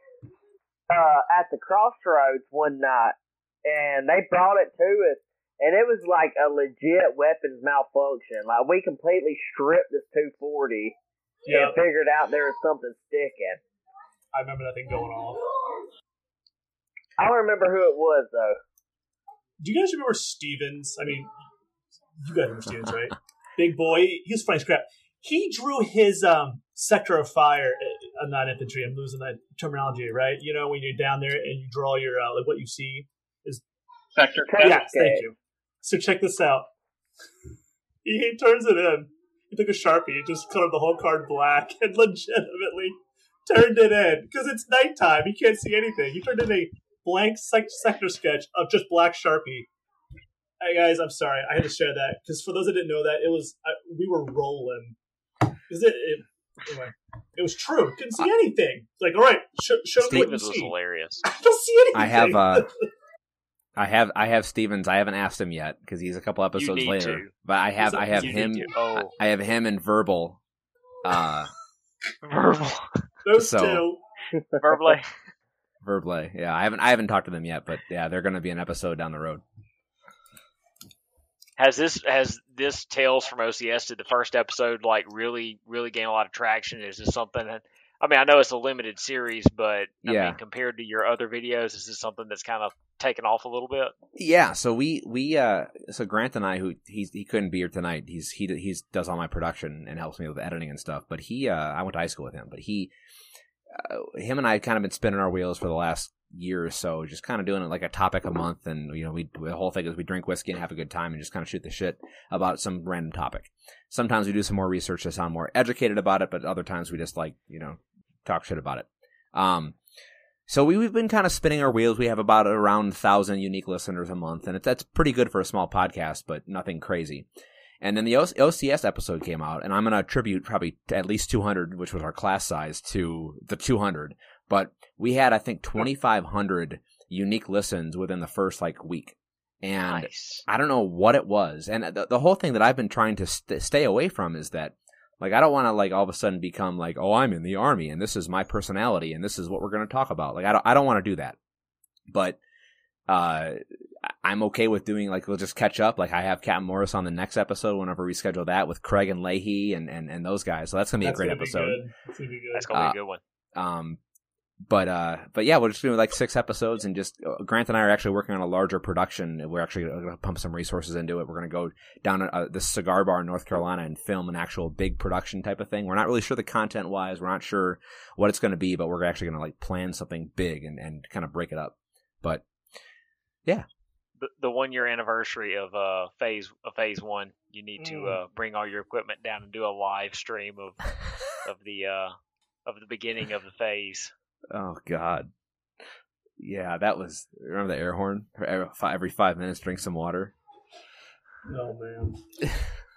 at the Crossroads one night, and they brought it to us, and it was a legit weapons malfunction. We completely stripped this 240 and figured out there was something sticking. I remember that thing going off. I don't remember who it was, though. Do you guys remember Stevens? I mean, you guys remember Stevens, right? Big boy. He was funny as crap. He drew his sector of fire. I'm not infantry. I'm losing that terminology, right? When you're down there and you draw your what you see is sector. Yes, thank you. So check this out. He turns it in. He took a Sharpie and just colored the whole card black and legitimately turned it in, because it's nighttime. You can't see anything. He turned in a blank sector sketch of just black Sharpie. Hey guys, I'm sorry. I had to share that, because for those that didn't know that, it was we were rolling. Anyway, it was true. Couldn't see anything. It's like, all right, show me what you see. Stevens was hilarious. I don't see anything. I have Stevens. I haven't asked him yet because he's a couple episodes later. To. But I have him. Oh. I have him and Verbal. Verbal. Those two. Verble. Yeah, I haven't talked to them yet, but yeah, they're going to be an episode down the road. Has this Tales from OCS, did the first episode like really gain a lot of traction? Is this something that, I mean, I know it's a limited series, but I mean, compared to your other videos, is this something that's kind of taken off a little bit? Yeah. So so Grant and I, who he couldn't be here tonight. He does all my production and helps me with editing and stuff. But I went to high school with him, but him and I had kind of been spinning our wheels for the last year or so, just kind of doing it like a topic a month. And, you know, the whole thing is we drink whiskey and have a good time and just kind of shoot the shit about some random topic. Sometimes we do some more research to sound more educated about it, but other times we just like, you know, talk shit about it. So we've been kind of spinning our wheels. We have about around 1,000 unique listeners a month, and that's pretty good for a small podcast, but nothing crazy. And then the OCS episode came out, and I'm going to attribute probably at least 200, which was our class size, to the 200. But we had, I think, 2,500 unique listens within the first, like, week. And nice. I don't know what it was. And the whole thing that I've been trying to stay away from is that, like, I don't want to, like, all of a sudden become like, oh, I'm in the Army, and this is my personality, and this is what we're going to talk about. Like, I don't want to do that. But I'm okay with doing, like, we'll just catch up. Like, I have Captain Morris on the next episode whenever we schedule that with Craig and Leahy and those guys. So that's going to be a great episode. That's going to be a good one. But yeah, we're just doing like 6 episodes, and just Grant and I are actually working on a larger production. We're actually going to pump some resources into it. We're going to go down to this cigar bar in North Carolina and film an actual big production type of thing. We're not really sure the content wise. We're not sure what it's going to be, but we're actually going to like plan something big and kind of break it up. But yeah, the 1 year anniversary of phase one, you need to bring all your equipment down and do a live stream of the beginning of the phase. Oh God, yeah, that was. Remember the air horn? Every 5 minutes, drink some water. Oh man,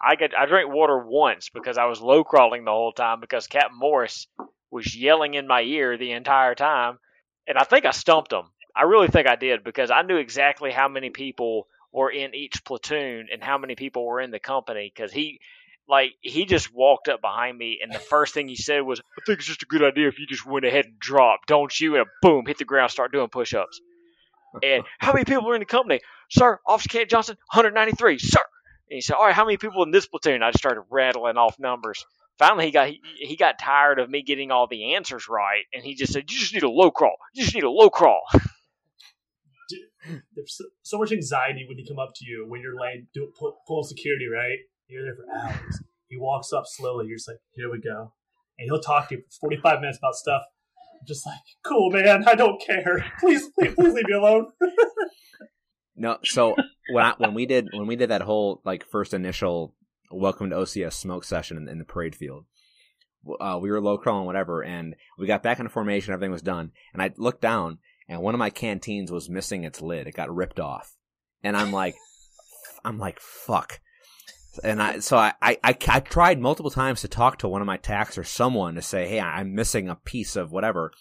I drank water once because I was low crawling the whole time because Captain Morris was yelling in my ear the entire time, and I think I stumped him. I really think I did because I knew exactly how many people were in each platoon and how many people were in the company because he just walked up behind me, and the first thing he said was, I think it's just a good idea if you just went ahead and dropped, don't you? And boom, hit the ground, start doing push-ups. And how many people were in the company? Sir, Officer Kent Johnson, 193, sir. And he said, all right, how many people in this platoon? I just started rattling off numbers. Finally, he got tired of me getting all the answers right, and he just said, you just need a low crawl. You just need a low crawl. Dude, there's so much anxiety when he come up to you when you're laying, pulling security, right? You're there for hours. He walks up slowly. You're just like, here we go. And he'll talk to you for 45 minutes about stuff. I'm just like, cool, man. I don't care. Please leave me alone. No, so when we did that whole like first initial welcome to OCS smoke session in the parade field, we were low crawling whatever, and we got back into formation. Everything was done, and I looked down, and one of my canteens was missing its lid. It got ripped off, and I'm like, fuck. And I tried multiple times to talk to one of my techs or someone to say, hey, I'm missing a piece of whatever.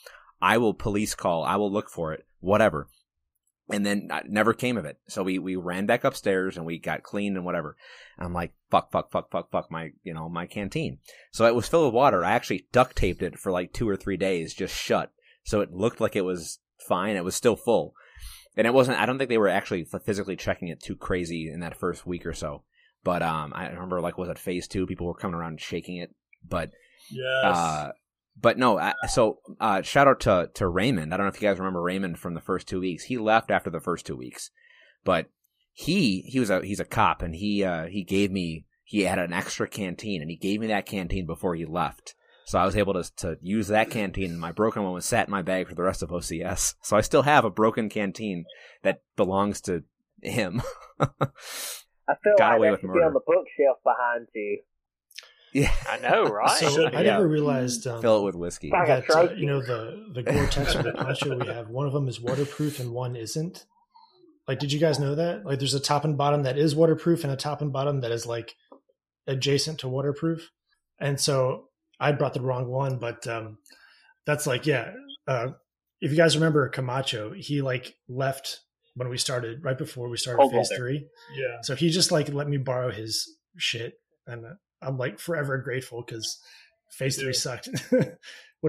I will police call. I will look for it, whatever. And then never came of it. So we ran back upstairs and we got cleaned and whatever. And I'm like, fuck my canteen. So it was filled with water. I actually duct taped it for like 2 or 3 days just shut. So it looked like it was fine. It was still full. And it wasn't, I don't think they were actually physically checking it too crazy in that first week or so. But I remember, like, was it phase 2? People were coming around and shaking it. But yes. So shout out to Raymond. I don't know if you guys remember Raymond from the first 2 weeks. He left after the first 2 weeks, but he's a cop, and he had an extra canteen, and he gave me that canteen before he left. So I was able to use that canteen, and my broken one was sat in my bag for the rest of OCS. So I still have a broken canteen that belongs to him. I feel like that should be on the bookshelf behind you. Yeah, I know, right? So I never realized fill it with whiskey. That, you know, the Gore-Tex or the poncho we have, one of them is waterproof and one isn't. Like, did you guys know that? Like, there's a top and bottom that is waterproof and a top and bottom that is like adjacent to waterproof. And so I brought the wrong one, but that's like, yeah. If you guys remember Camacho, he like left when we started, right before we started phase 3. Yeah. So he just like let me borrow his shit, and I'm like forever grateful because phase 3 sucked. Would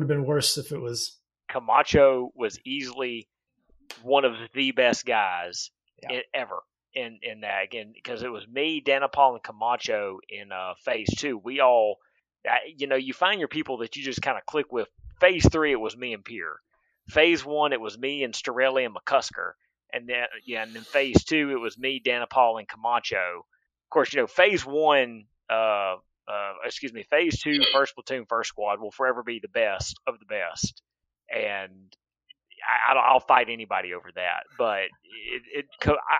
have been worse if it was. Camacho was easily one of the best guys ever in that, again, because it was me, Danipal, and Camacho in phase 2. We all, you know, you find your people that you just kind of click with. Phase 3, it was me and Pierre. Phase 1, it was me and Storelli and McCusker. And then, and then phase 2, it was me, Danipal, and Camacho. Of course, you know, phase two, first platoon, first squad will forever be the best of the best. And I'll fight anybody over that. But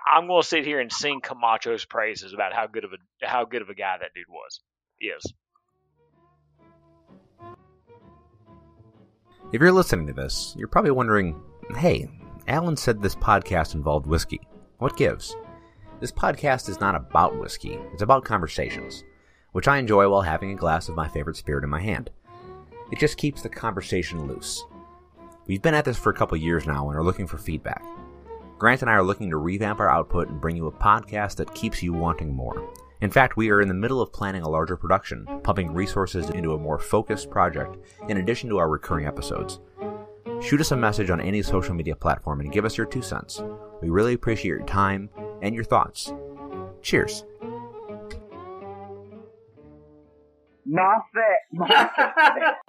I'm going to sit here and sing Camacho's praises about how good of a guy that dude was. Yes. If you're listening to this, you're probably wondering, hey, Alan said this podcast involved whiskey. What gives? This podcast is not about whiskey. It's about conversations, which I enjoy while having a glass of my favorite spirit in my hand. It just keeps the conversation loose. We've been at this for a couple years now and are looking for feedback. Grant and I are looking to revamp our output and bring you a podcast that keeps you wanting more. In fact, we are in the middle of planning a larger production, pumping resources into a more focused project in addition to our recurring episodes. Shoot us a message on any social media platform and give us your 2 cents. We really appreciate your time and your thoughts. Cheers. Not that.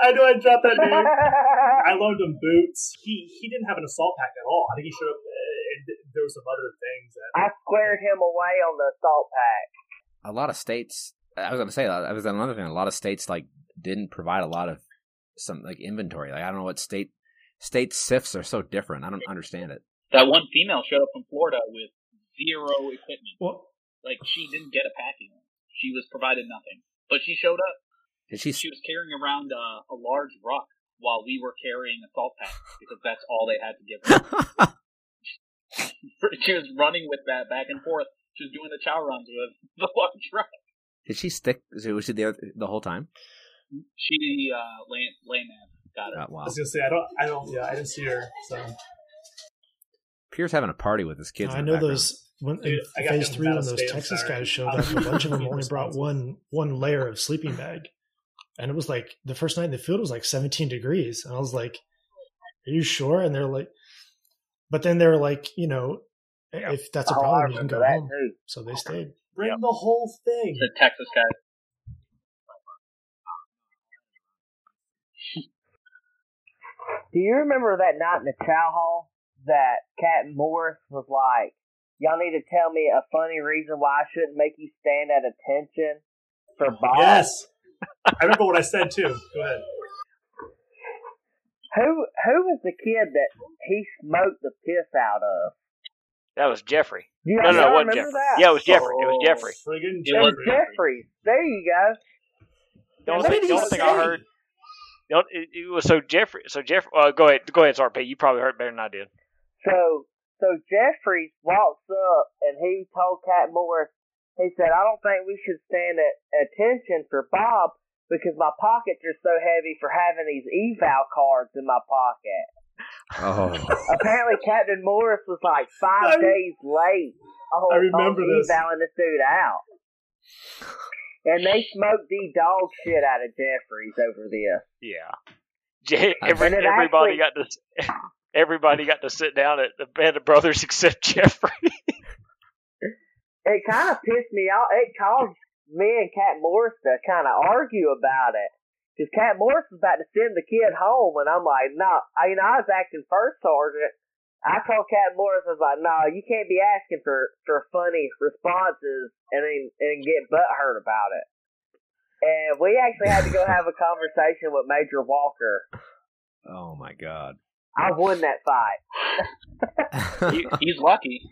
I know I dropped that dude. I loaned him boots. He didn't have an assault pack at all. I think he showed up and there were some other things. I squared him away on the assault pack. A lot of states, a lot of states like didn't provide a lot of some like inventory. Like I don't know what state SIFs are so different. I don't understand it. That one female showed up from Florida with 0 equipment. What? Like she didn't get a packing. She was provided nothing, but she showed up. And she was carrying around a large rock while we were carrying assault packs because that's all they had to give her. She was running with that back and forth. She was doing the chow runs with the large truck. Did she stick? Was she there the whole time? She land got it. Oh, wow. I was gonna say I don't. Yeah, I didn't see her. So Pierre's having a party with his kids. I know background. Those. When, dude, in phase 3, when those Texas guys showed up, a bunch of them only brought one layer of sleeping bag, and it was like the first night in the field was like 17 degrees, and I was like, "Are you sure?" And they're like, "But then they're like, you know." If that's a problem, you can go home. Too. So they stayed. Bring the whole thing. The Texas guy. Do you remember that night in the chow hall that Captain Morris was like, y'all need to tell me a funny reason why I shouldn't make you stand at attention for balls? Yes. I remember what I said, too. Go ahead. Who was the kid that he smoked the piss out of? That was Jeffrey. Yeah, no, it wasn't Jeffrey. That. Yeah, it was Jeffrey. Oh, it was Jeffrey. It was Jeffrey. There you go. The only thing I heard. It was so Jeffrey. So Jeffrey. Go ahead, RP. You probably heard better than I did. So Jeffrey walks up and he told Cat Morris. He said, "I don't think we should stand at attention for Bob because my pockets are so heavy for having these eval cards in my pocket." Oh. Apparently, Captain Morris was like 5 days late. I remember this. Evaling this dude out, and they smoked the dog shit out of Jeffries over this. Yeah, everybody got to sit down at the Band of Brothers except Jeffrey. It kind of pissed me off. It caused me and Captain Morris to kind of argue about it. Because Cat Morris was about to send the kid home, and I'm like, no. I was acting first sergeant. I told Cat Morris, I was like, no, you can't be asking for funny responses and get butthurt about it. And we actually had to go have a conversation with Major Walker. Oh, my God. I won that fight. He's lucky.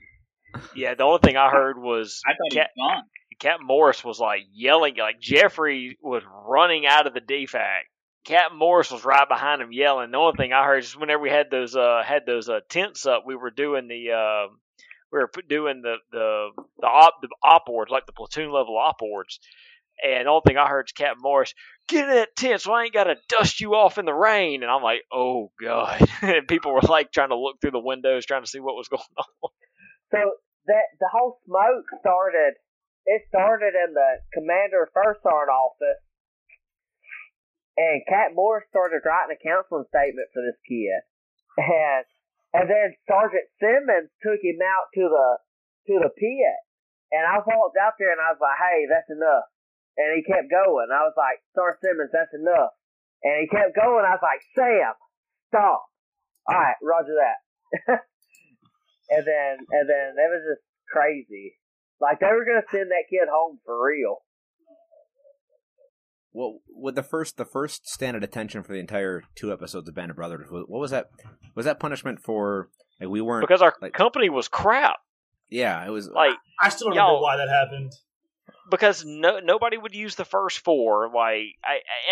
Yeah, the only thing I heard was I thought he was gone. Captain Morris was like yelling, like Jeffrey was running out of the defac. Captain Morris was right behind him yelling. The only thing I heard is whenever we had those tents up, we were doing the op boards, like the platoon level op boards. And the only thing I heard is Captain Morris, "Get in that tent so I ain't got to dust you off in the rain." And I'm like, oh, God. And people were like trying to look through the windows, trying to see what was going on. So the whole smoke started in the commander of First Sergeant office. And Captain Morris started writing a counseling statement for this kid. And then Sergeant Simmons took him out to the pit. And I walked out there and I was like, "Hey, that's enough." And he kept going. I was like, "Sergeant Simmons, that's enough." And he kept going. I was like, "Sam, stop." "All right, roger that." and then it was just crazy. Like, they were going to send that kid home for real. Well, with the first stand at attention for the entire 2 episodes of Band of Brothers, what was that? Was that punishment for, like, we weren't... Because our company was crap. Yeah, it was... like, I still don't know why that happened. Because nobody would use the first 4. Like,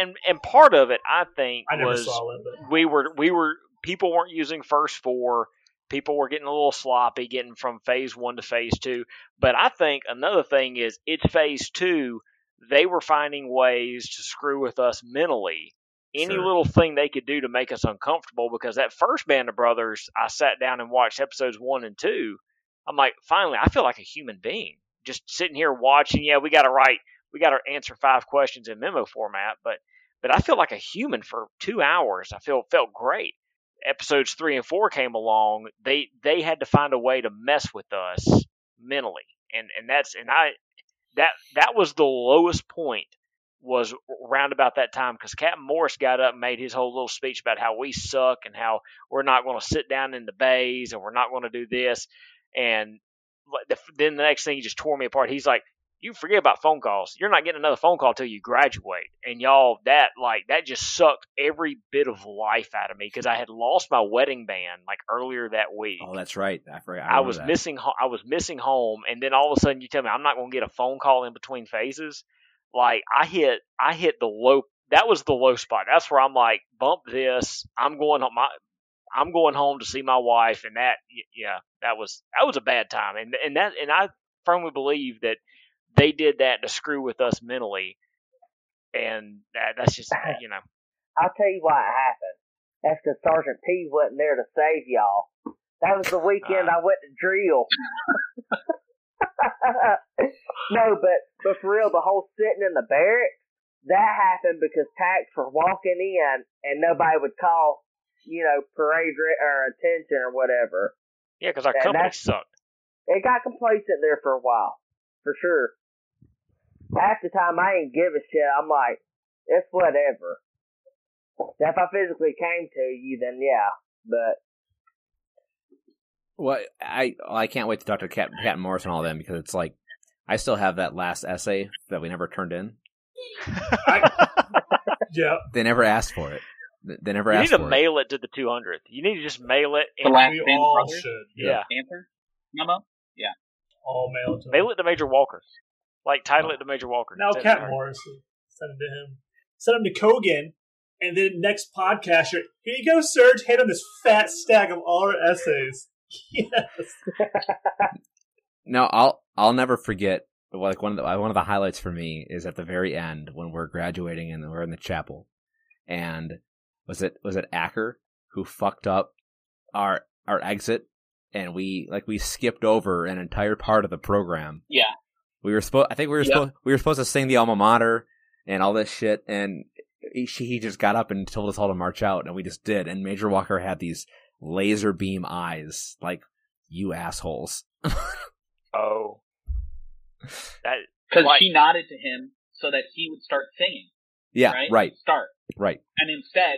and part of it, I think, I never saw it, but... we were people weren't using first 4. People were getting a little sloppy, getting from phase 1 to phase 2. But I think another thing is, it's phase 2... they were finding ways to screw with us mentally. Any little thing they could do to make us uncomfortable, because that first Band of Brothers, I sat down and watched episodes 1 and 2. I'm like, finally, I feel like a human being just sitting here watching. Yeah, we got to answer 5 questions in memo format, but I feel like a human for 2 hours. I felt great. Episodes 3 and 4 came along. They had to find a way to mess with us mentally, That was the lowest point, was round about that time, because Captain Morris got up and made his whole little speech about how we suck and how we're not going to sit down in the bays and we're not going to do this. And then the next thing, he just tore me apart. He's like, "You forget about phone calls. You're not getting another phone call till you graduate." And y'all, that just sucked every bit of life out of me, because I had lost my wedding band like earlier that week. Oh, that's right. I forgot. I was missing home, and then all of a sudden you tell me I'm not going to get a phone call in between phases. Like, I hit the low. That was the low spot. That's where I'm like, bump this. I'm going home to see my wife, and that was a bad time. And I firmly believe that they did that to screw with us mentally, and that's just, you know. I'll tell you why it happened. That's because Sergeant P wasn't there to save y'all. That was the weekend I went to drill. No, but for real, the whole sitting in the barracks, that happened because tax were walking in, and nobody would call, parade or attention or whatever. Yeah, because our company sucked. It got complacent there for a while, for sure. Half the time I ain't give a shit. I'm like, it's whatever. If I physically came to you, then yeah. But well, I can't wait to talk to Captain Morris and all them, because it's like, I still have that last essay that we never turned in. Yeah, they never asked for it. They never asked for it. You need to mail it to the 200th. You need to just mail it. The last we all should. Yeah. Answer memo. Yeah. All mail to him. Mail it to Major Walker. Like, title it to Major Walker. No, Captain Morris. Send it to him. Send him to Kogan, and then next podcast, here you go, Serge. Hand him this fat stack of all our essays. Yes. No, I'll never forget. Like, one of the highlights for me is at the very end when we're graduating and we're in the chapel, and was it Acker who fucked up our exit? And we skipped over an entire part of the program. Yeah, we were supposed to sing the alma mater and all this shit. And he just got up and told us all to march out, and we just did. And Major Walker had these laser beam eyes, like, "You assholes." Oh, because she nodded to him so that he would start singing. Yeah, right. Start right. And instead,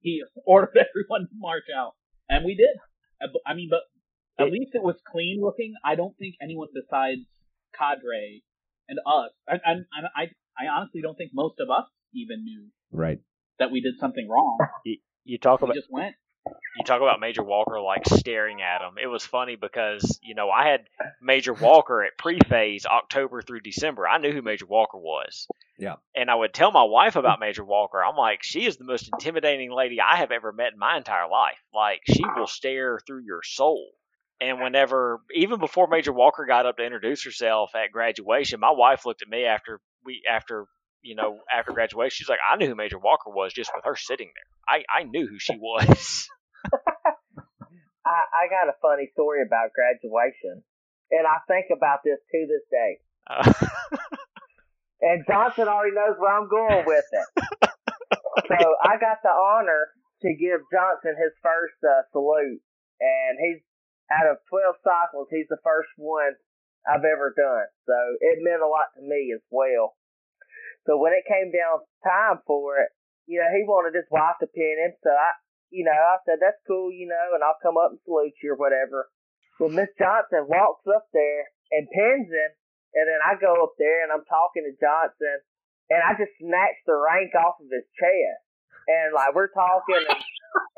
he ordered everyone to march out, and we did. I mean, but at least it was clean looking. I don't think anyone besides Cadre and us, I honestly don't think most of us even knew that we did something wrong. You talk about, we just went. you talk about Major Walker like staring at him. It was funny because, you know, I had Major Walker at pre-phase October through December. I knew who Major Walker was. Yeah. And I would tell my wife about Major Walker. I'm like, she is the most intimidating lady I have ever met in my entire life. Like, she will stare through your soul. And whenever, even before Major Walker got up to introduce herself at graduation, my wife looked at me after graduation. She's like, I knew who Major Walker was just with her sitting there. I knew who she was. I got a funny story about graduation, and I think about this to this day. And Johnson already knows where I'm going with it. So I got the honor to give Johnson his first salute, and he's out of 12 cycles, he's the first one I've ever done. So it meant a lot to me as well. So when it came down time for it, you know, he wanted his wife to pin him. So I said, that's cool, you know, and I'll come up and salute you or whatever. Well, Miss Johnson walks up there and pins him. And then I go up there and I'm talking to Johnson, and I just snatched the rank off of his chest. And like, we're talking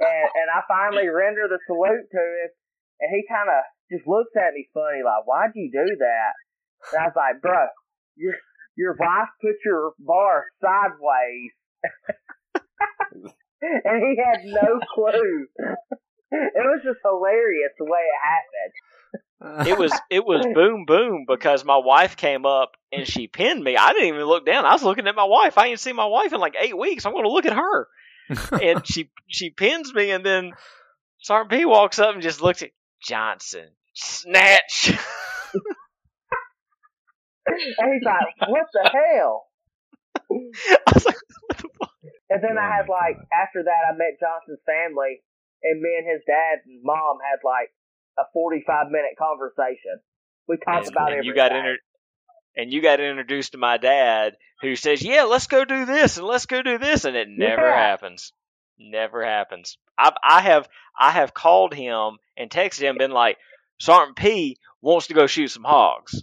and I finally render the salute to him. And he kind of just looks at me funny, like, why'd you do that? And I was like, bro, your wife put your bar sideways. And he had no clue. It was just hilarious the way it happened. It was boom, boom, because my wife came up and she pinned me. I didn't even look down. I was looking at my wife. I ain't seen my wife in like 8 weeks. I'm going to look at her. And she pins me, and then Sergeant P walks up and just looks at Johnson. Snatch. And he's like, what the hell? I was like, what the fuck? And then I had like, after that, I met Johnson's family, and me and his dad and mom had like a 45-minute conversation. We talked about everything. And you got introduced to my dad, who says, yeah, let's go do this and let's go do this. And it never happens. Never happens. I have called him and texted him, been like, Sergeant P wants to go shoot some hogs.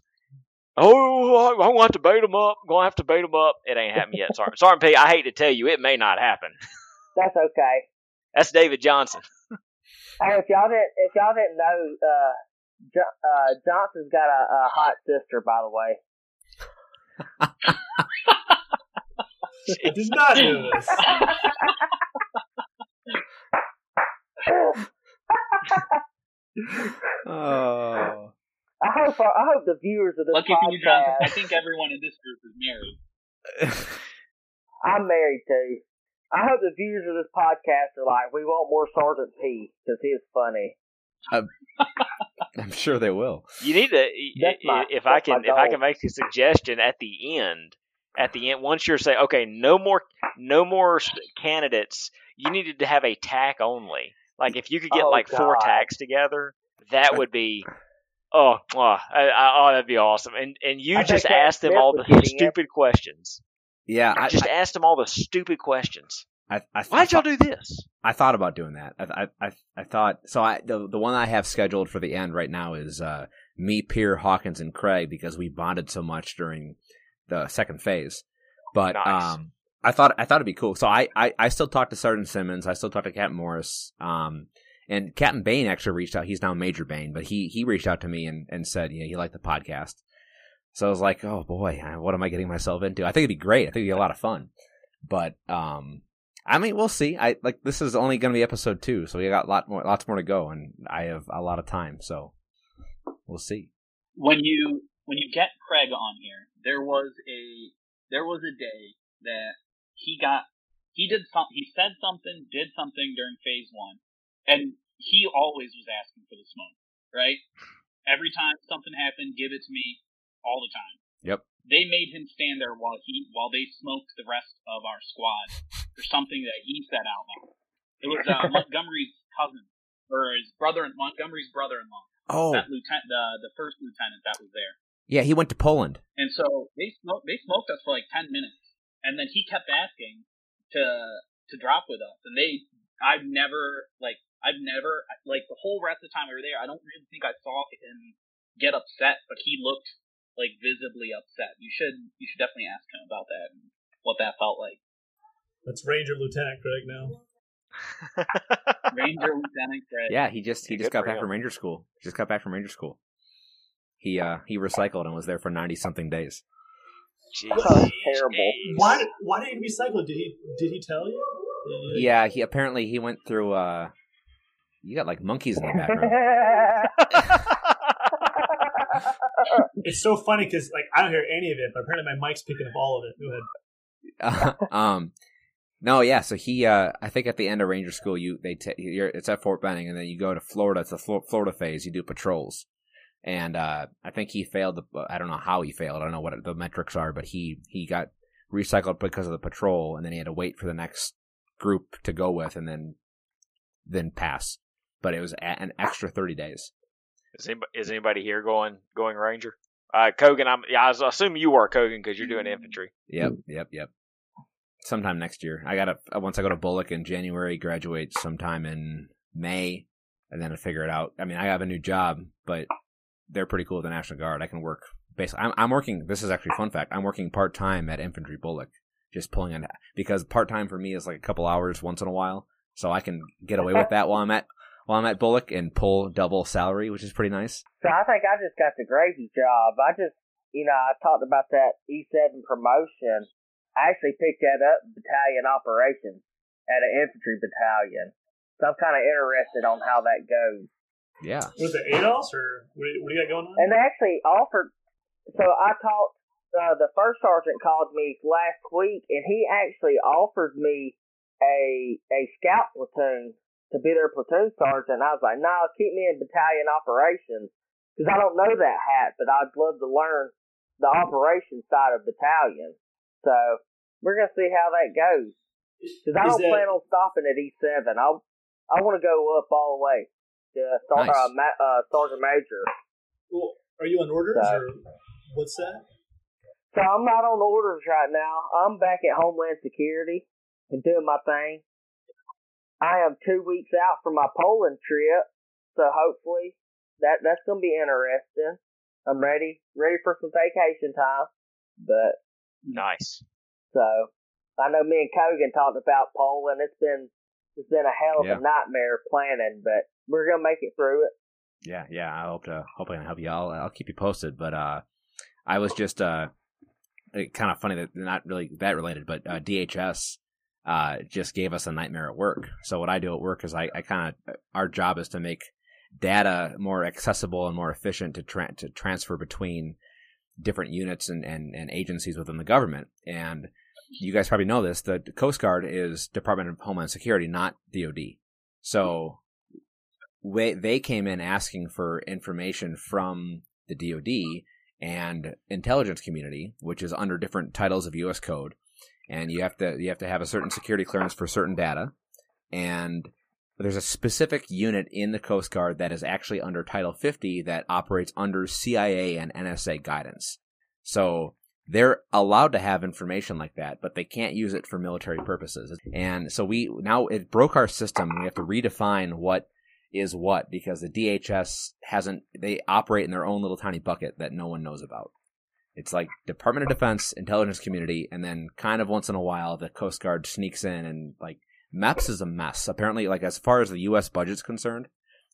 Oh, I'm going to have to bait him up. I'm going to have to bait him up. It ain't happened yet, Sergeant. Sergeant P, I hate to tell you, it may not happen. That's okay. That's David Johnson. Hey, if y'all didn't know, Johnson's got a hot sister, by the way. She does not do this. Oh. I hope the viewers of this podcast. Johnson, I think everyone in this group is married. I'm married too. I hope the viewers of this podcast are like, we want more Sergeant P because he is funny. I'm sure they will. You need to. If I can make a suggestion at the end. At the end, once you're saying, okay, no more candidates, you needed to have a tack only. Like, if you could get four tacks together, that would be, that'd be awesome. And you just ask them all the stupid questions. Yeah, I ask them all the stupid questions. Why'd y'all do this? I thought about doing that. The one I have scheduled for the end right now is me, Pierre, Hawkins, and Craig, because we bonded so much during the second phase. But nice. I thought it'd be cool. So I still talk to Sergeant Simmons. I still talk to Captain Morris. And Captain Bain actually reached out. He's now Major Bain, but he reached out to me and said, you know, he liked the podcast. So I was like, oh boy, what am I getting myself into? I think it'd be great. I think it'd be a lot of fun. But I mean, we'll see. This is only going to be episode 2, so we got lots more to go, and I have a lot of time. So we'll see. When you get Craig on here, there was a day that did something during phase 1, and he always was asking for the smoke, right? Every time something happened, give it to me, all the time. Yep. They made him stand there while they smoked the rest of our squad for something that he said out loud. It was Montgomery's cousin, or his brother, Montgomery's brother-in-law. Oh, that lieutenant, the first lieutenant that was there. Yeah, he went to Poland. And so they smoked us for like 10 minutes. And then he kept asking to drop with us. And I've never, the whole rest of the time we were there, I don't really think I saw him get upset, but he looked like visibly upset. You should definitely ask him about that and what that felt like. That's Ranger Lieutenant Craig now. Ranger Lieutenant Craig. Yeah, he just got back from Ranger School. He recycled and was there for 90-something days. Jeez. That sounds terrible. Why did he recycle? Did he tell you? Yeah, he apparently he went through. You got like monkeys in the background. It's so funny because like I don't hear any of it, but apparently my mic's picking up all of it. Go ahead. No, yeah. So he, I think at the end of Ranger School, it's at Fort Benning, and then you go to Florida. It's the Florida phase. You do patrols, and I think he failed. I don't know how he failed. I don't know what the metrics are, but he got recycled because of the patrol, and then he had to wait for the next group to go with, and then pass. But it was an extra 30 days. Is anybody here going Ranger? Kogan, I assume you are, Kogan, because you're doing infantry. Yep. Sometime next year. Once I go to Bullock in January, graduate sometime in May, and then I figure it out. I mean, I have a new job, but they're pretty cool with the National Guard. I can work basically. I'm working. This is actually a fun fact. I'm working part time at Infantry Bullock, just pulling in because part time for me is like a couple hours once in a while, so I can get away with that while I'm at Bullock and pull double salary, which is pretty nice. So I think I just got the gravy job. I talked about that E7 promotion. I actually picked that up battalion operations at an infantry battalion. So I'm kind of interested on how that goes. Yeah. Was it ADOS or what do you got going on? And they actually offered. So I talked, the first sergeant called me last week and he actually offered me a scout platoon to be their platoon sergeant. I was like, no, keep me in battalion operations because I don't know that hat, but I'd love to learn the operations side of battalion. So we're going to see how that goes. Because I don't plan on stopping at E7. I want to go up all the way to Sergeant Major. Cool. Are you on orders? So, or what's that? So I'm not on orders right now. I'm back at Homeland Security and doing my thing. I am 2 weeks out from my Poland trip, so hopefully that's going to be interesting. I'm ready for some vacation time, but... Nice. So, I know me and Kogan talked about Poland. It's been a hell of a nightmare planning, but we're gonna make it through it. Yeah. I hope to. Hopefully, I can help you. I'll keep you posted. But I was just kind of funny that not really that related, but DHS just gave us a nightmare at work. So what I do at work is I kind of our job is to make data more accessible and more efficient to transfer between different units and agencies within the government. And you guys probably know this, the Coast Guard is Department of Homeland Security, not DOD. So they came in asking for information from the DOD and intelligence community, which is under different titles of U.S. code. And you have to have a certain security clearance for certain data. And there's a specific unit in the Coast Guard that is actually under Title 50 that operates under CIA and NSA guidance. So they're allowed to have information like that, but they can't use it for military purposes. And so now it broke our system. We have to redefine what is what because the DHS they operate in their own little tiny bucket that no one knows about. It's like Department of Defense, intelligence community, and then kind of once in a while the Coast Guard sneaks in and like, MEPS is a mess. Apparently, like as far as the U.S. budget's concerned,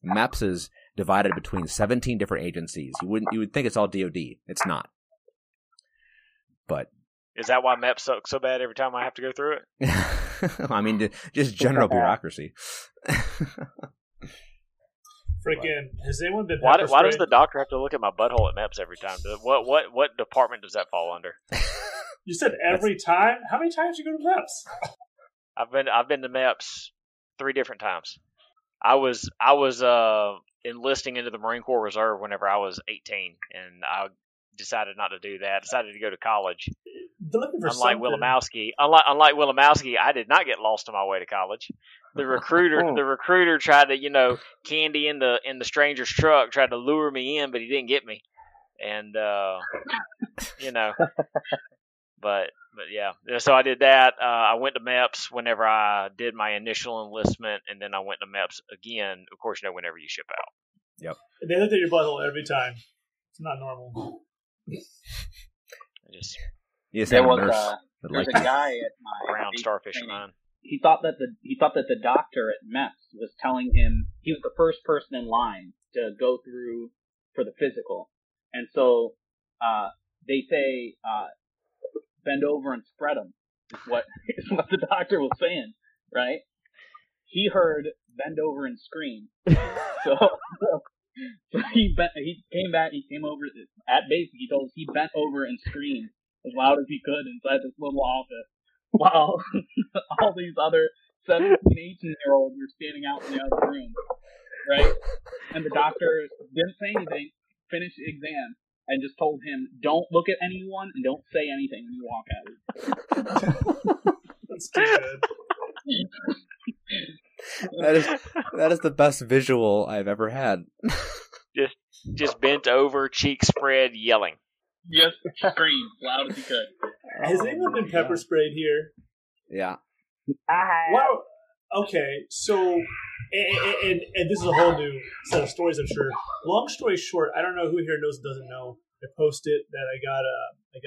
MEPS is divided between 17 different agencies. You would think it's all DOD. It's not. But is that why MEPS sucks so bad every time I have to go through it? I mean, just general bureaucracy. Freaking! Has anyone been? Why does the doctor have to look at my butthole at MEPS every time? What department does that fall under? You said every time. How many times you go to MEPS? I've been to MEPS 3 different times. I was enlisting into the Marine Corps Reserve whenever I was 18, and I decided not to do that. I decided to go to college. Unlike Wilimowski, I did not get lost on my way to college. The recruiter tried to, candy in the stranger's truck, tried to lure me in, but he didn't get me. And But yeah, so I did that. I went to MEPS whenever I did my initial enlistment, and then I went to MEPS again. Of course, whenever you ship out. Yep. They look at your butthole every time. It's not normal. I just. Yes, there was a guy at my ground starfish mine. he thought that the doctor at MEPS was telling him he was the first person in line to go through for the physical. And so they say bend over and spread them is what the doctor was saying, right? He heard bend over and scream. So he came back. He came over at basic. He told us he bent over and screamed as loud as he could inside this little office, while all these other 17, 18-year-olds were standing out in the other room, right? And the doctor didn't say anything, finished the exam, and just told him, "Don't look at anyone and don't say anything when you walk out." That's too good. That is the best visual I've ever had. Just bent over, cheek spread, yelling. Yes, scream loud as you could. Has anyone been pepper sprayed here? Yeah. Wow. Okay, so and this is a whole new set of stories, I'm sure. Long story short, I don't know who here knows and doesn't know. I posted that I got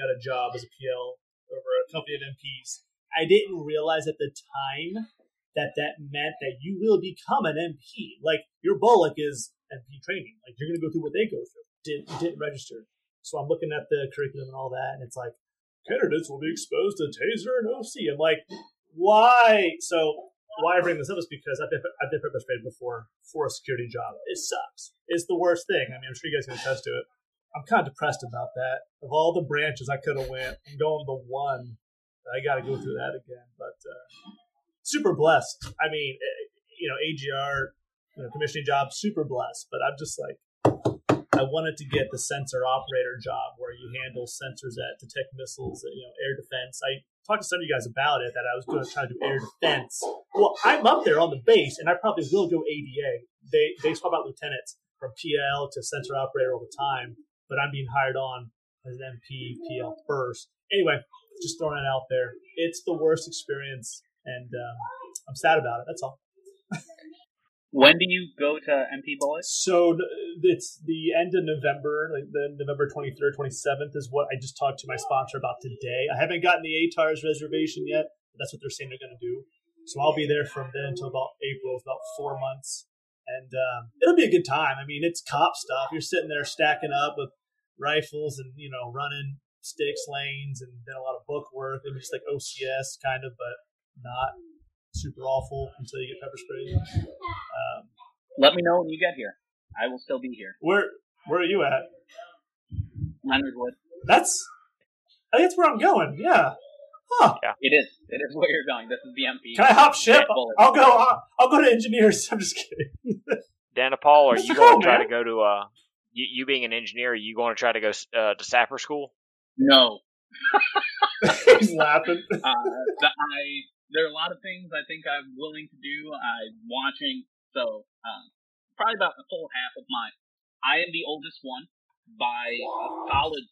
a job as a PL over a company of MPs. I didn't realize at the time that meant that you will become an MP. Like, your bullock is MP training. Like, you're going to go through what they go through. Didn't register. So I'm looking at the curriculum and all that, and it's like, candidates will be exposed to Taser and OC. I'm like, why? So why I bring this up is because I've been pepper sprayed before for a security job. It sucks. It's the worst thing. I mean, I'm sure you guys can attest to it. I'm kind of depressed about that. Of all the branches I could have went, I'm going the one. I got to go through that again, but... super blessed. I mean, you know, AGR, you know, commissioning job, super blessed. But I'm just like, I wanted to get the sensor operator job where you handle sensors that detect missiles, you know, air defense. I talked to some of you guys about it, that I was going to try to do air defense. Well, I'm up there on the base, and I probably will go ADA. They swap out lieutenants from PL to sensor operator all the time, but I'm being hired on as an MP, PL first. Anyway, just throwing it out there. It's the worst experience. And I'm sad about it. That's all. When do you go to MP Bullet? So it's the end of November, like the November 23rd, 27th is what I just talked to my sponsor about today. I haven't gotten the ATARS reservation yet. But that's what they're saying they're going to do. So I'll be there from then until about April, about 4 months. And it'll be a good time. I mean, it's cop stuff. You're sitting there stacking up with rifles and, you know, running sticks lanes and then a lot of book work. It was just like OCS kind of, but not super awful until you get pepper sprayed. Let me know when you get here. I will still be here. Where are you at? Leonard Wood. I think that's where I'm going. Yeah. Huh. Yeah. It is where you're going. This is the MP. Can I hop ship? I'll go to engineers. I'm just kidding. Dana Paul, are you going to try to go to you being an engineer? Are you going to try to go to sapper school? No. He's laughing. There are a lot of things I think I'm willing to do. I'm watching, so probably about the whole half of mine. I am the oldest one by a solid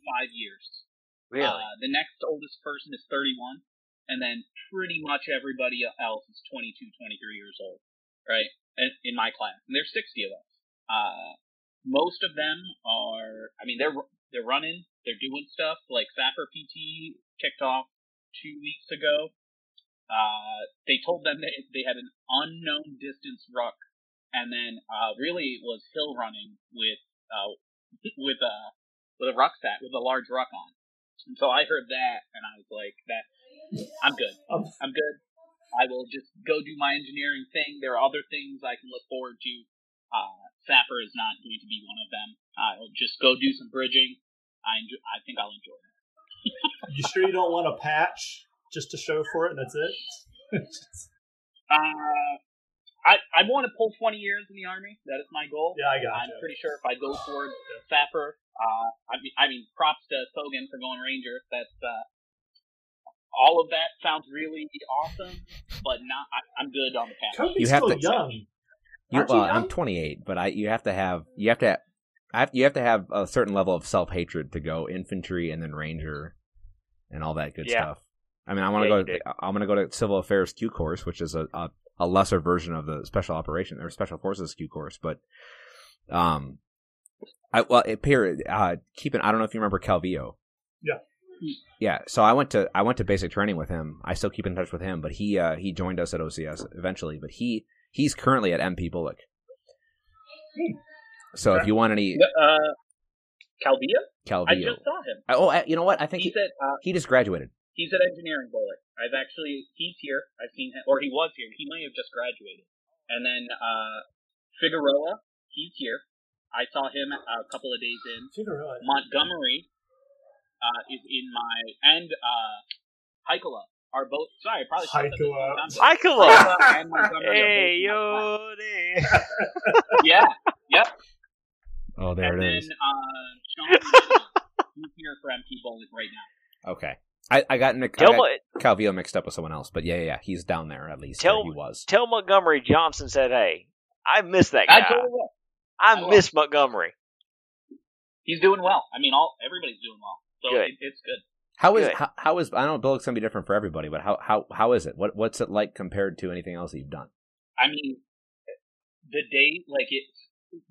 5 years. Really? The next oldest person is 31, and then pretty much everybody else is 22, 23 years old, right, in my class. And there's 60 of us. Most of them are, I mean, they're running, they're doing stuff, like Sapper PT kicked off 2 weeks ago. They told them that they had an unknown distance ruck, and then really it was hill running with a rucksack with a large ruck on. And so I heard that, and I was like, "That I'm good. I'm good. I will just go do my engineering thing. There are other things I can look forward to. Sapper is not going to be one of them. I'll just go do some bridging. I think I'll enjoy it." You sure you don't want a patch just to show for it and that's it? I want to pull 20 years in the Army. That is my goal. Yeah, I got it. I'm pretty sure if I go towards Sapper, I mean, props to Sogan for going Ranger. That's, all of that sounds really awesome, but not. I'm good on the patch. Kobe's still young. I'm 28, but you have to have a certain level of self-hatred to go infantry and then Ranger and all that good stuff. I mean, I'm going to go to Civil Affairs Q course, which is a lesser version of the Special Operations or Special Forces Q course, but I don't know if you remember Calvillo. Yeah. Yeah, so I went to basic training with him. I still keep in touch with him, but he joined us at OCS eventually. But he's currently at MP Bullock. So if you want any Calvia, I just saw him. You know what? I think he just graduated. He's at engineering Bullock. He's here. I've seen him, or he was here. He might have just graduated. And then Figueroa, he's here. I saw him a couple of days in. Figueroa. Montgomery is in my, and Haikula are both. Sorry, I probably should have said Haikula and Montgomery. Hey, yo, yeah, yep. Oh, there and it then, is. And Sean is here for MP Bullock right now. Okay. I got Calvillo mixed up with someone else, but yeah, he's down there at least. He was. Tell Montgomery Johnson said, "Hey, I miss that guy. I miss Montgomery. He's doing well. I mean, everybody's doing well, so it's good. How is I know Bullock's gonna be different for everybody, but how is it? What's it like compared to anything else that you've done? I mean, the day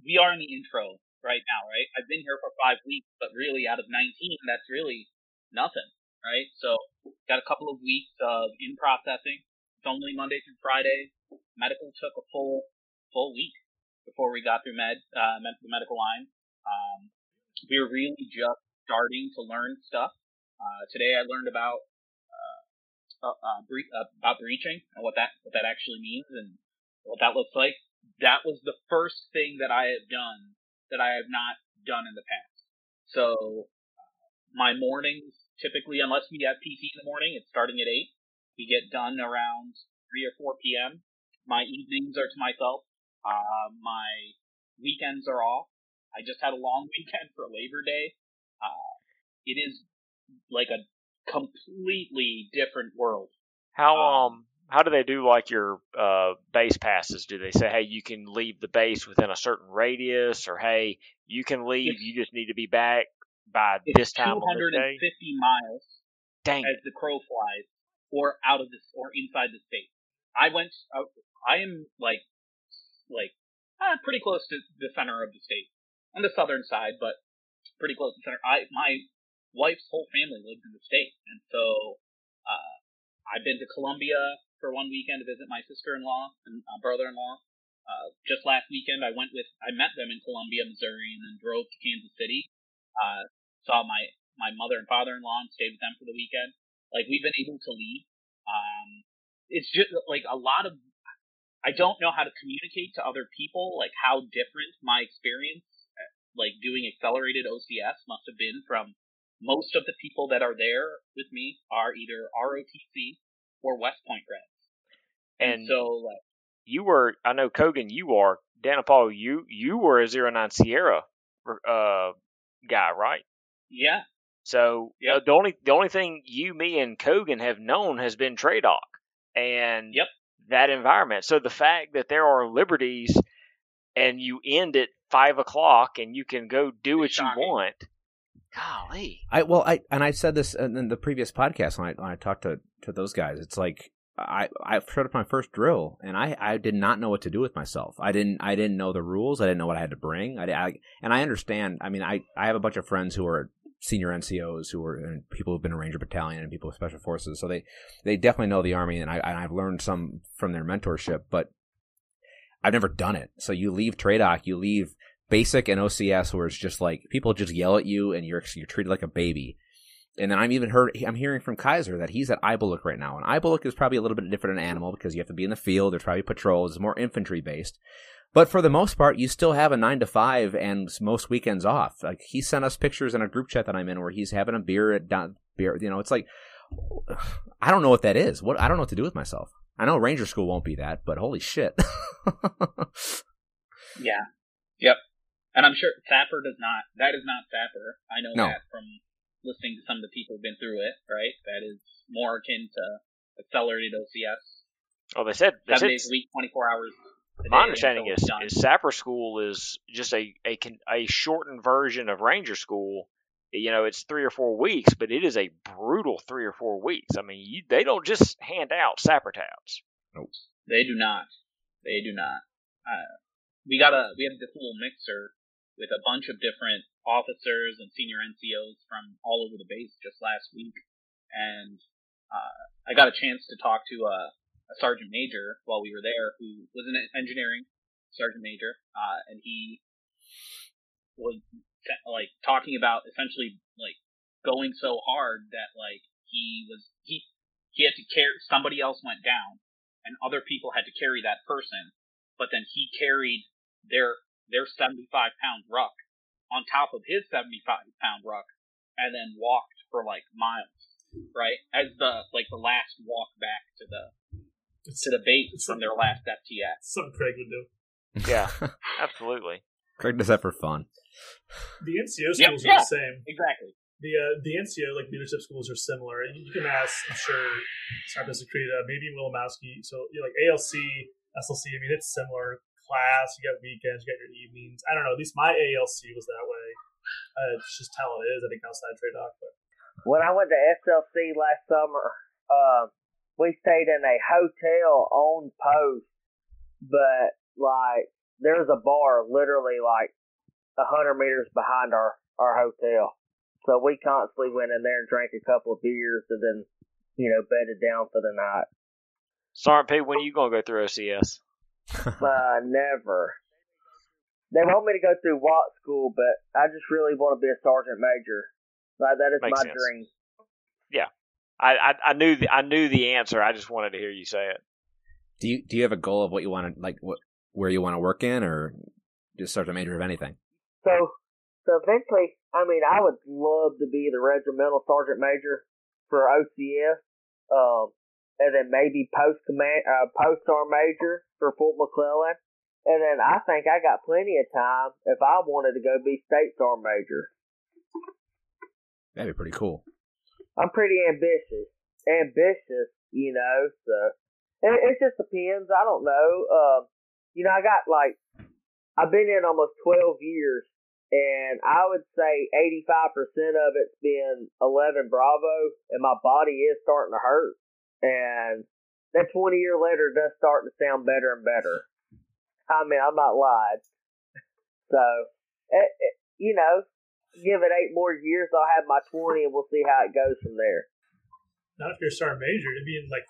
we are in the intro right now, right? I've been here for 5 weeks, but really out of 19, that's really nothing. Right, so got a couple of weeks of in processing. It's only Monday through Friday. Medical took a full week before we got through the medical line. We were really just starting to learn stuff. Today I learned about breaching and what that actually means and what that looks like. That was the first thing that I have done that I have not done in the past. So my mornings. Typically, unless we have PC in the morning, it's starting at 8. We get done around 3 or 4 p.m. My evenings are to myself. My weekends are off. I just had a long weekend for Labor Day. It is like a completely different world. How do they do like your base passes? Do they say, hey, you can leave the base within a certain radius, or hey, you can leave, you just need to be back by this time of the day? 250 miles as the crow flies, or out of this, or inside the state. I am like pretty close to the center of the state, on the southern side, but pretty close to the center. My wife's whole family lives in the state, and so I've been to Colombia for one weekend to visit my sister-in-law and brother-in-law. Just last weekend, I met them in Columbia, Missouri, and then drove to Kansas City. Saw my mother and father-in-law and stayed with them for the weekend. Like, we've been able to leave. It's just, like, a lot of... I don't know how to communicate to other people, like, how different my experience, like, doing accelerated OCS must have been from most of the people that are there with me are either ROTC or West Point grads. And so, like... You were... I know, Kogan, you are. Dana Paul, you were a 09 Sierra guy, right? Yeah. So the only thing you, me, and Kogan have known has been TRADOC and that environment. So the fact that there are liberties and you end at 5 o'clock and you can go do what you want. Golly. I said this in the previous podcast when I talked to those guys. It's like I showed up my first drill and I did not know what to do with myself. I didn't know the rules. I didn't know what I had to bring. And I understand. I mean, I have a bunch of friends who are senior NCOs and people who've been in Ranger Battalion and people with Special Forces. So they definitely know the Army, and I've learned some from their mentorship, but I've never done it. So you leave TRADOC, you leave basic and OCS, where it's just like people just yell at you and you're treated like a baby. And then I'm hearing from Kaiser that he's at iBullock right now. And iBullock is probably a little bit different than Animal because you have to be in the field. There's probably patrols. It's more infantry-based. But for the most part, you still have a 9 to 5 and most weekends off. Like, he sent us pictures in a group chat that I'm in where he's having a beer. You know, it's like, I don't know what that is. I don't know what to do with myself. I know Ranger School won't be that, but holy shit. Yeah. Yep. And I'm sure Thapper does not. That is not Thapper. I know that from... listening to some of the people who've been through it, right? That is more akin to accelerated OCS. Oh, they said 7 days a week, 24 hours. My understanding is Sapper School is just a shortened version of Ranger School. You know, it's 3 or 4 weeks, but it is a brutal 3 or 4 weeks. I mean, they don't just hand out Sapper tabs. Nope, they do not. We have this little mixer with a bunch of different officers and senior NCOs from all over the base just last week. And I got a chance to talk to a sergeant major while we were there who was an engineering sergeant major. And he was like talking about essentially like going so hard that like he had to carry, somebody else went down and other people had to carry that person. But then he carried their 75-pound ruck on top of his 75-pound ruck, and then walked for like miles, right? As the last walk back to the base from their last FTS. Something Craig would do. Yeah, absolutely. Craig does that for fun. The NCO schools are the same. Exactly. The NCO like leadership schools are similar. You can ask, I'm sure, Sarpis Secreta, maybe Willemowski. So you're like ALC. SLC, I mean, it's similar. Class, you got weekends, you got your evenings. I don't know. At least my ALC was that way. It's just how it is. I think outside trade doc. But when I went to SLC last summer, we stayed in a hotel on post, but like there's a bar literally like 100 meters behind our hotel. So we constantly went in there and drank a couple of beers, and then bedded down for the night. Sergeant P, when are you going to go through OCS? Never. They want me to go through Watt School, but I just really want to be a sergeant major. Like, that is my dream. Yeah. I knew the answer. I just wanted to hear you say it. Do you have a goal of what you want to, like, where you want to work in, or just sergeant major of anything? So eventually, I mean, I would love to be the regimental sergeant major for OCS. And then maybe post-arm major for Fort McClellan. And then I think I got plenty of time if I wanted to go be state's arm major. That'd be pretty cool. I'm pretty ambitious. So it just depends. I don't know. I got like, I've been in almost 12 years, and I would say 85% of it's been 11 Bravo, and my body is starting to hurt. And that 20-year letter does start to sound better and better. I mean, I'm not lying. So, give it 8 more years, I'll have my 20, and we'll see how it goes from there. Not if you're a sergeant major. It'd be in like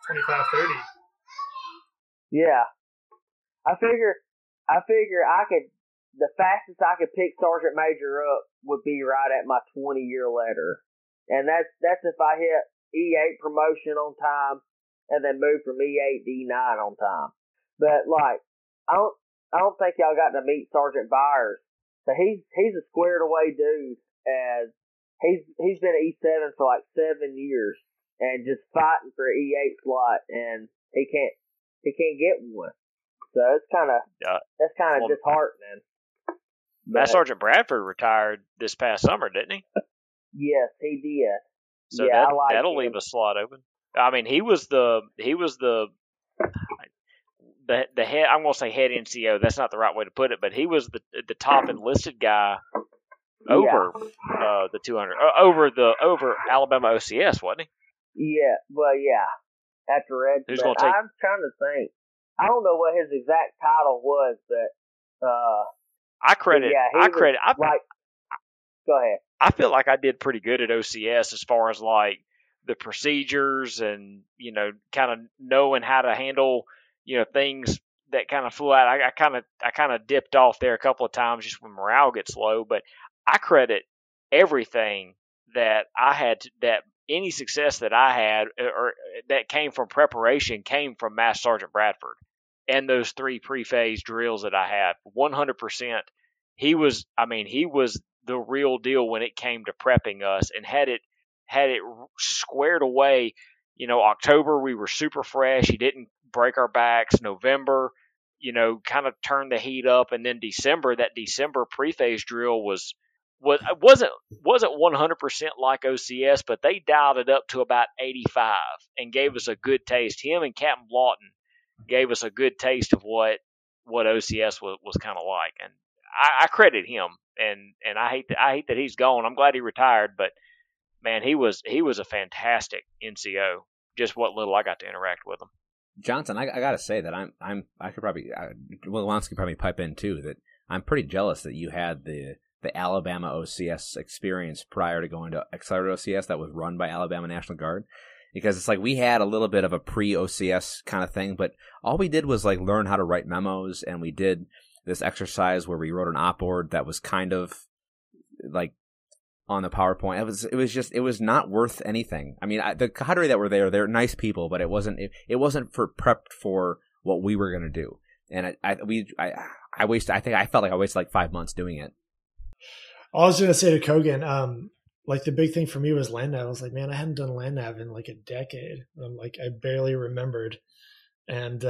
25, 30. Yeah. I figure I could, the fastest I could pick sergeant major up would be right at my 20-year letter. And that's if I hit E8 promotion on time, and then move from E8 to E9 on time. But like, I don't think y'all got to meet Sergeant Byers. So he's a squared away dude, and he's been at E7 for like 7 years, and just fighting for an E8 slot, and he can't get one. So it's kind of disheartening. But Sergeant Bradford retired this past summer, didn't he? Yes, he did. So yeah, that'll leave a slot open. I mean, he was the head. I'm gonna say head NCO. That's not the right way to put it, but he was the top enlisted guy over the 200 over Alabama OCS, wasn't he? Yeah. Well, yeah. After Red, I'm trying to think. I don't know what his exact title was, but go ahead. I feel like I did pretty good at OCS as far as like the procedures and, kind of knowing how to handle, things that kind of flew out. I kind of dipped off there a couple of times just when morale gets low, but I credit everything that I had that any success that I had or that came from preparation came from Master Sergeant Bradford and those 3 pre-phase drills that I had. 100%. He was the real deal when it came to prepping us, and had it squared away. October we were super fresh. He didn't break our backs. November, kind of turned the heat up, and then December. That December pre-phase drill wasn't 100% like OCS, but they dialed it up to about 85 and gave us a good taste. Him and Captain Lawton gave us a good taste of what OCS was kind of like, and I credit him. And I hate that he's gone. I'm glad he retired, but man, he was a fantastic NCO. Just what little I got to interact with him. Johnson, I gotta say that I could probably Willemowski could probably pipe in too. That I'm pretty jealous that you had the Alabama OCS experience prior to going to Accelerated OCS that was run by Alabama National Guard. Because it's like we had a little bit of a pre-OCS kind of thing, but all we did was like learn how to write memos, and we did this exercise where we wrote an op board that was kind of like on the PowerPoint. It was not worth anything. I mean, the cadre that were there, they're nice people, but it wasn't for prepped for what we were gonna do. And I felt like I wasted like 5 months doing it. I was gonna say to Kogan, like the big thing for me was land nav. I was like, man, I hadn't done land nav in like a decade. I'm like, I barely remembered. And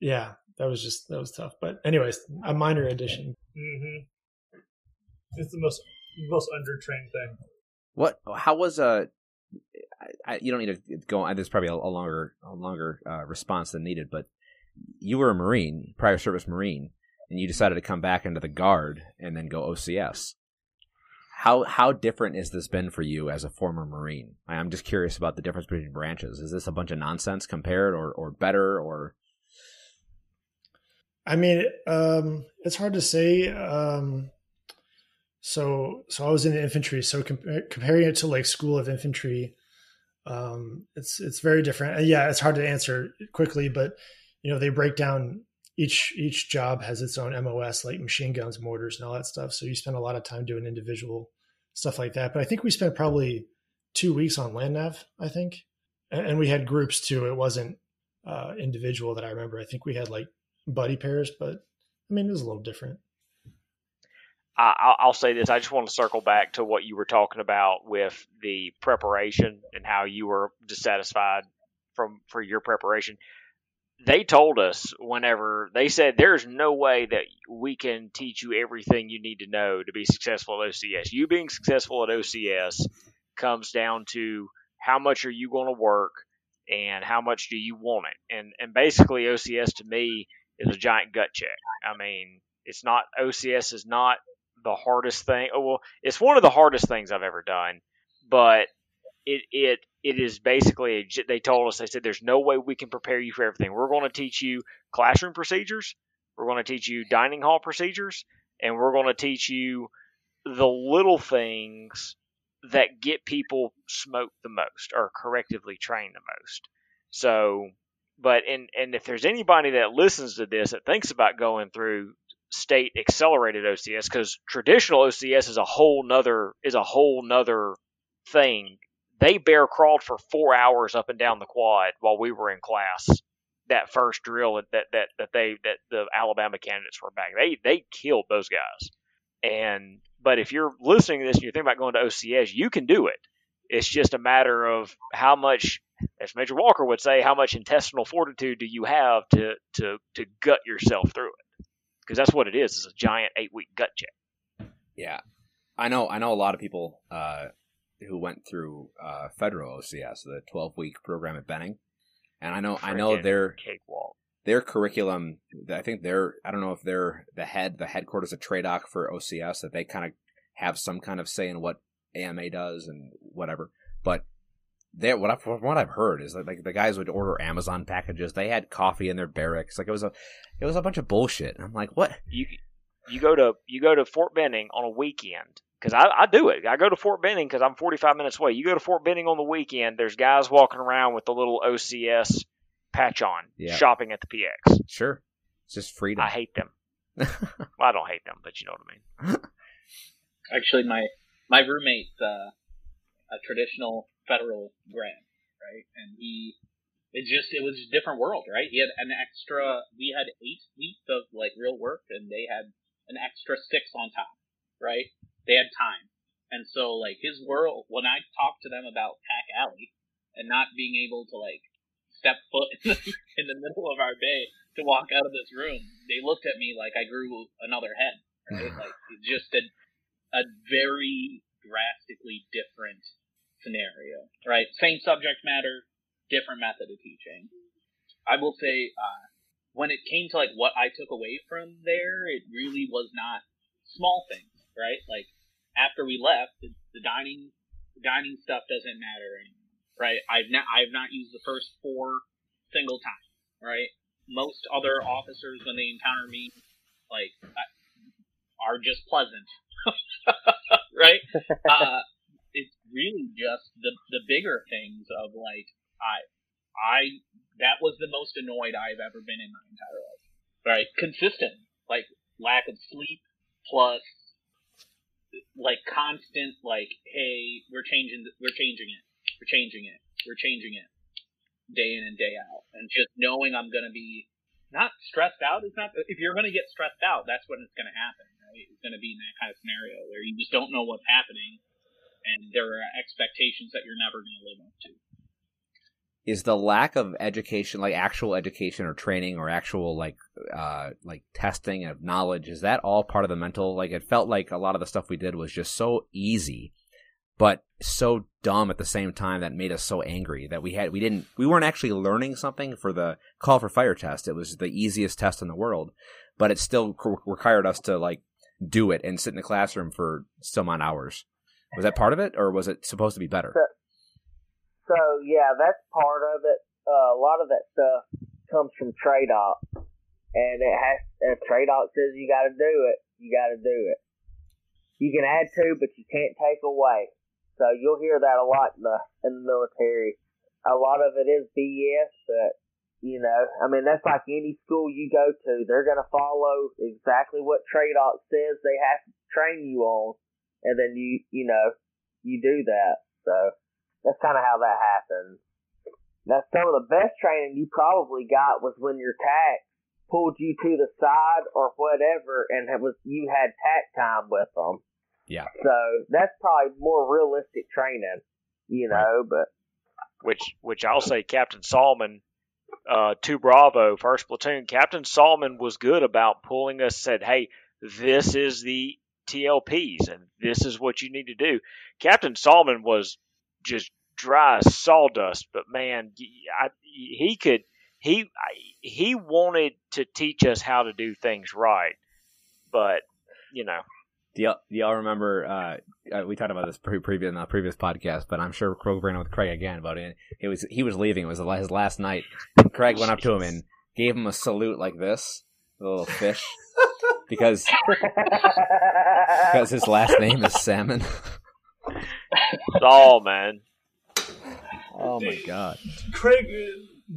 yeah, that was tough. But anyways, a minor addition. Mm-hmm. It's the most undertrained thing. How was you don't need to go, there's probably a longer response than needed, but you were a Marine, prior service Marine, and you decided to come back into the Guard and then go OCS. How different has this been for you as a former Marine? I'm just curious about the difference between branches. Is this a bunch of nonsense compared or better or? I mean, it's hard to say. So I was in the infantry. So comparing it to like School of Infantry, it's very different. Yeah, it's hard to answer quickly, but you know, they break down each job has its own MOS, like machine guns, mortars, and all that stuff. So you spend a lot of time doing individual stuff like that. But I think we spent probably 2 weeks on land nav, I think. And we had groups too. It wasn't individual that I remember. I think we had like buddy pairs, but I mean, it was a little different. I'll say this. I just want to circle back to what you were talking about with the preparation and how you were dissatisfied for your preparation. They told us whenever they said there's no way that we can teach you everything you need to know to be successful at OCS. You being successful at OCS comes down to how much are you going to work and how much do you want it. And basically OCS to me is a giant gut check. I mean, OCS is not the hardest thing. Oh, well, it's one of the hardest things I've ever done, but it is basically, they told us, they said, there's no way we can prepare you for everything. We're going to teach you classroom procedures. We're going to teach you dining hall procedures. And we're going to teach you the little things that get people smoked the most or correctively trained the most. So, and if there's anybody that listens to this that thinks about going through state accelerated OCS, because traditional OCS is a whole nother thing. They bear crawled for 4 hours up and down the quad while we were in class. That first drill that the Alabama candidates were back. They killed those guys. But if you're listening to this and you're thinking about going to OCS, you can do it. It's just a matter of how much, as Major Walker would say, how much intestinal fortitude do you have to gut yourself through it? Because that's what it is. It's a giant 8-week gut check. Yeah, I know a lot of people. Who went through federal OCS, the 12-week program at Benning, and I know their curriculum. I think I don't know if they're the headquarters of TRADOC for OCS, that they kind of have some kind of say in what AMA does and whatever. But from what I've heard is that like the guys would order Amazon packages. They had coffee in their barracks. Like it was a bunch of bullshit. And I'm like, what? You go to Fort Benning on a weekend. Because I do it. I go to Fort Benning because I'm 45 minutes away. You go to Fort Benning on the weekend, there's guys walking around with the little OCS patch on, shopping at the PX. Sure. It's just freedom. I hate them. Well, I don't hate them, but you know what I mean. Actually, my roommate's a traditional federal grad, right? And it was a different world, right? We had 8 weeks of like real work, and they had an extra 6 on top, right? They had time. And so, like, his world, when I talked to them about Pack Alley and not being able to, like, step foot in the middle of our day to walk out of this room, they looked at me like I grew another head. Right? Like, it's just a very drastically different scenario, right? Same subject matter, different method of teaching. I will say, when it came to, like, what I took away from there, it really was not small things. Right, like after we left, the dining stuff doesn't matter anymore. Right, I've not used the first 4 single times. Right, most other officers when they encounter me like are just pleasant, right? It's really just the bigger things of like I that was the most annoyed I've ever been in my entire life, right? Consistent, like lack of sleep plus like constant, like, hey, we're changing it day in and day out, and just knowing I'm gonna be not stressed out. It's not, if you're gonna get stressed out, that's when it's gonna happen, right? It's gonna be in that kind of scenario where you just don't know what's happening, and there are expectations that you're never gonna live up to. Is the lack of education, like actual education or training or actual like testing of knowledge, is that all part of the mental? Like, it felt like a lot of the stuff we did was just so easy, but so dumb at the same time that made us so angry that we weren't actually learning something for the call for fire test. It was the easiest test in the world, but it still required us to like do it and sit in the classroom for some odd hours. Was that part of it, or was it supposed to be better? So, yeah, that's part of it. A lot of that stuff comes from TRADOC, and it has TRADOC says you got to do it. You got to do it. You can add to, but you can't take away. So you'll hear that a lot in the military. A lot of it is BS, but you know, I mean, that's like any school you go to. They're going to follow exactly what TRADOC says they have to train you on, and then you do that. So. That's kind of how that happens. Now, some of the best training you probably got was when your TAC pulled you to the side or whatever, and you had TAC time with them. Yeah. So that's probably more realistic training, you know. Right. But which I'll say, Captain Salmon, 2 Bravo, 1st Platoon. Captain Salmon was good about pulling us. Said, "Hey, this is the TLPs, and this is what you need to do." Captain Salmon was just dry as sawdust, but man, he wanted to teach us how to do things right, but you know. Do y'all remember? We talked about this in the previous podcast, but I'm sure Craig ran with Craig again about it. He was leaving. It was his last night. And Craig went up to him and gave him a salute like this, a little fish, because his last name is Salmon. Oh man! Oh my God! Craig,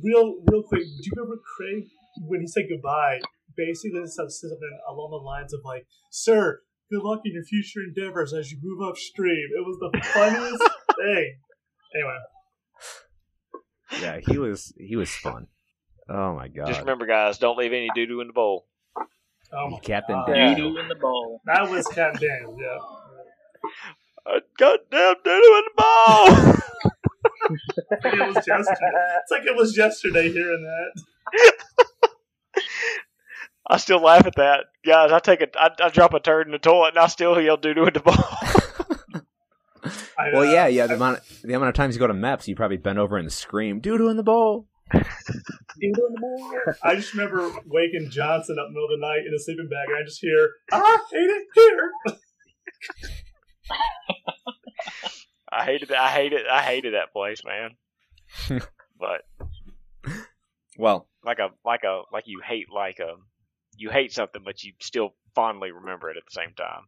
real quick, do you remember Craig when he said goodbye? Basically, this said something along the lines of like, "Sir, good luck in your future endeavors as you move upstream." It was the funniest thing. Anyway. Yeah, he was fun. Oh my God! Just remember, guys, don't leave any doo doo in the bowl. Oh my Captain God. Doo doo in the bowl. That was Captain Dan. Yeah. Goddamn doo-doo in the ball! It's like it was yesterday hearing that. I still laugh at that. Guys, I drop a turd in the toilet and I still yell doo-doo in the ball. Well, yeah. The amount of times you go to MEPS, you probably bend over and scream, doo-doo in the bowl! Doo-doo in the bowl! I just remember waking Johnson up in the middle of the night in a sleeping bag and I just hear, I hate it here! I hated that place, man. But well, you hate something, but you still fondly remember it at the same time.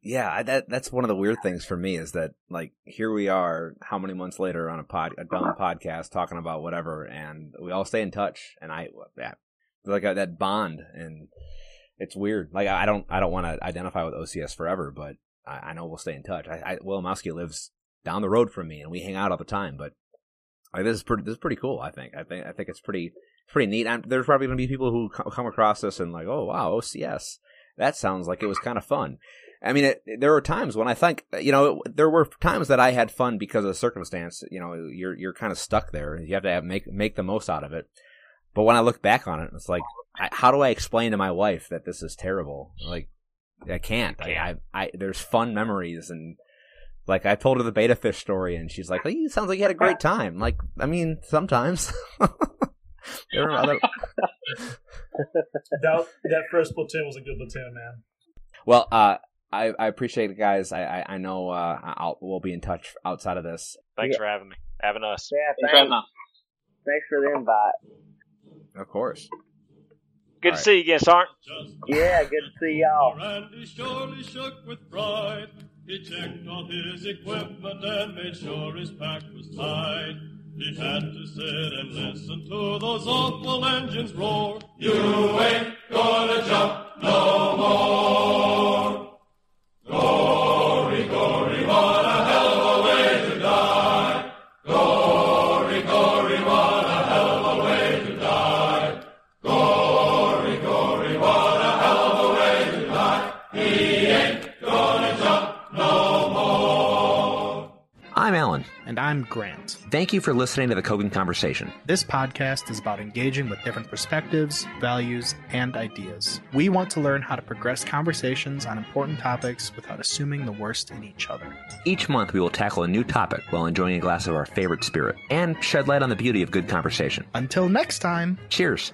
Yeah, that's one of the weird things for me is that like here we are, how many months later on a dumb podcast talking about whatever, and we all stay in touch, and that bond, and it's weird. Like I don't want to identify with OCS forever, but. I know we'll stay in touch. Willimowski lives down the road from me, and we hang out all the time. But like, this is pretty cool. I think it's pretty neat. There's probably going to be people who come across this and like, oh wow, OCS. That sounds like it was kind of fun. I mean, there were times when I think there were times that I had fun because of the circumstance. You know, you're kind of stuck there. You have to make the most out of it. But when I look back on it, it's like, how do I explain to my wife that this is terrible? Like. I can't. There's fun memories, and like I told her the beta fish story, and she's like, "Well, you sounds like you had a great time." Like, I mean, sometimes. That first platoon was a good platoon, man. Well, I appreciate it, guys. I know we'll be in touch outside of this. Thanks for having me, having us. Yeah, thanks for the invite. Of course. Good to see you again, Sergeant. Yeah, good to see y'all. Randy surely shook with pride. He checked all his equipment and made sure his pack was tight. He had to sit and listen to those awful engines roar. You ain't gonna jump no more. Glory, glory, what a hell of a way to die. Glory, glory, what a hell of a way to die. Glory, glory, what a hell of a way to die. He ain't gonna jump no more. I'm Alan. And I'm Grant. Thank you for listening to The Kogan Conversation. This podcast is about engaging with different perspectives, values, and ideas. We want to learn how to progress conversations on important topics without assuming the worst in each other. Each month, we will tackle a new topic while enjoying a glass of our favorite spirit and shed light on the beauty of good conversation. Until next time. Cheers.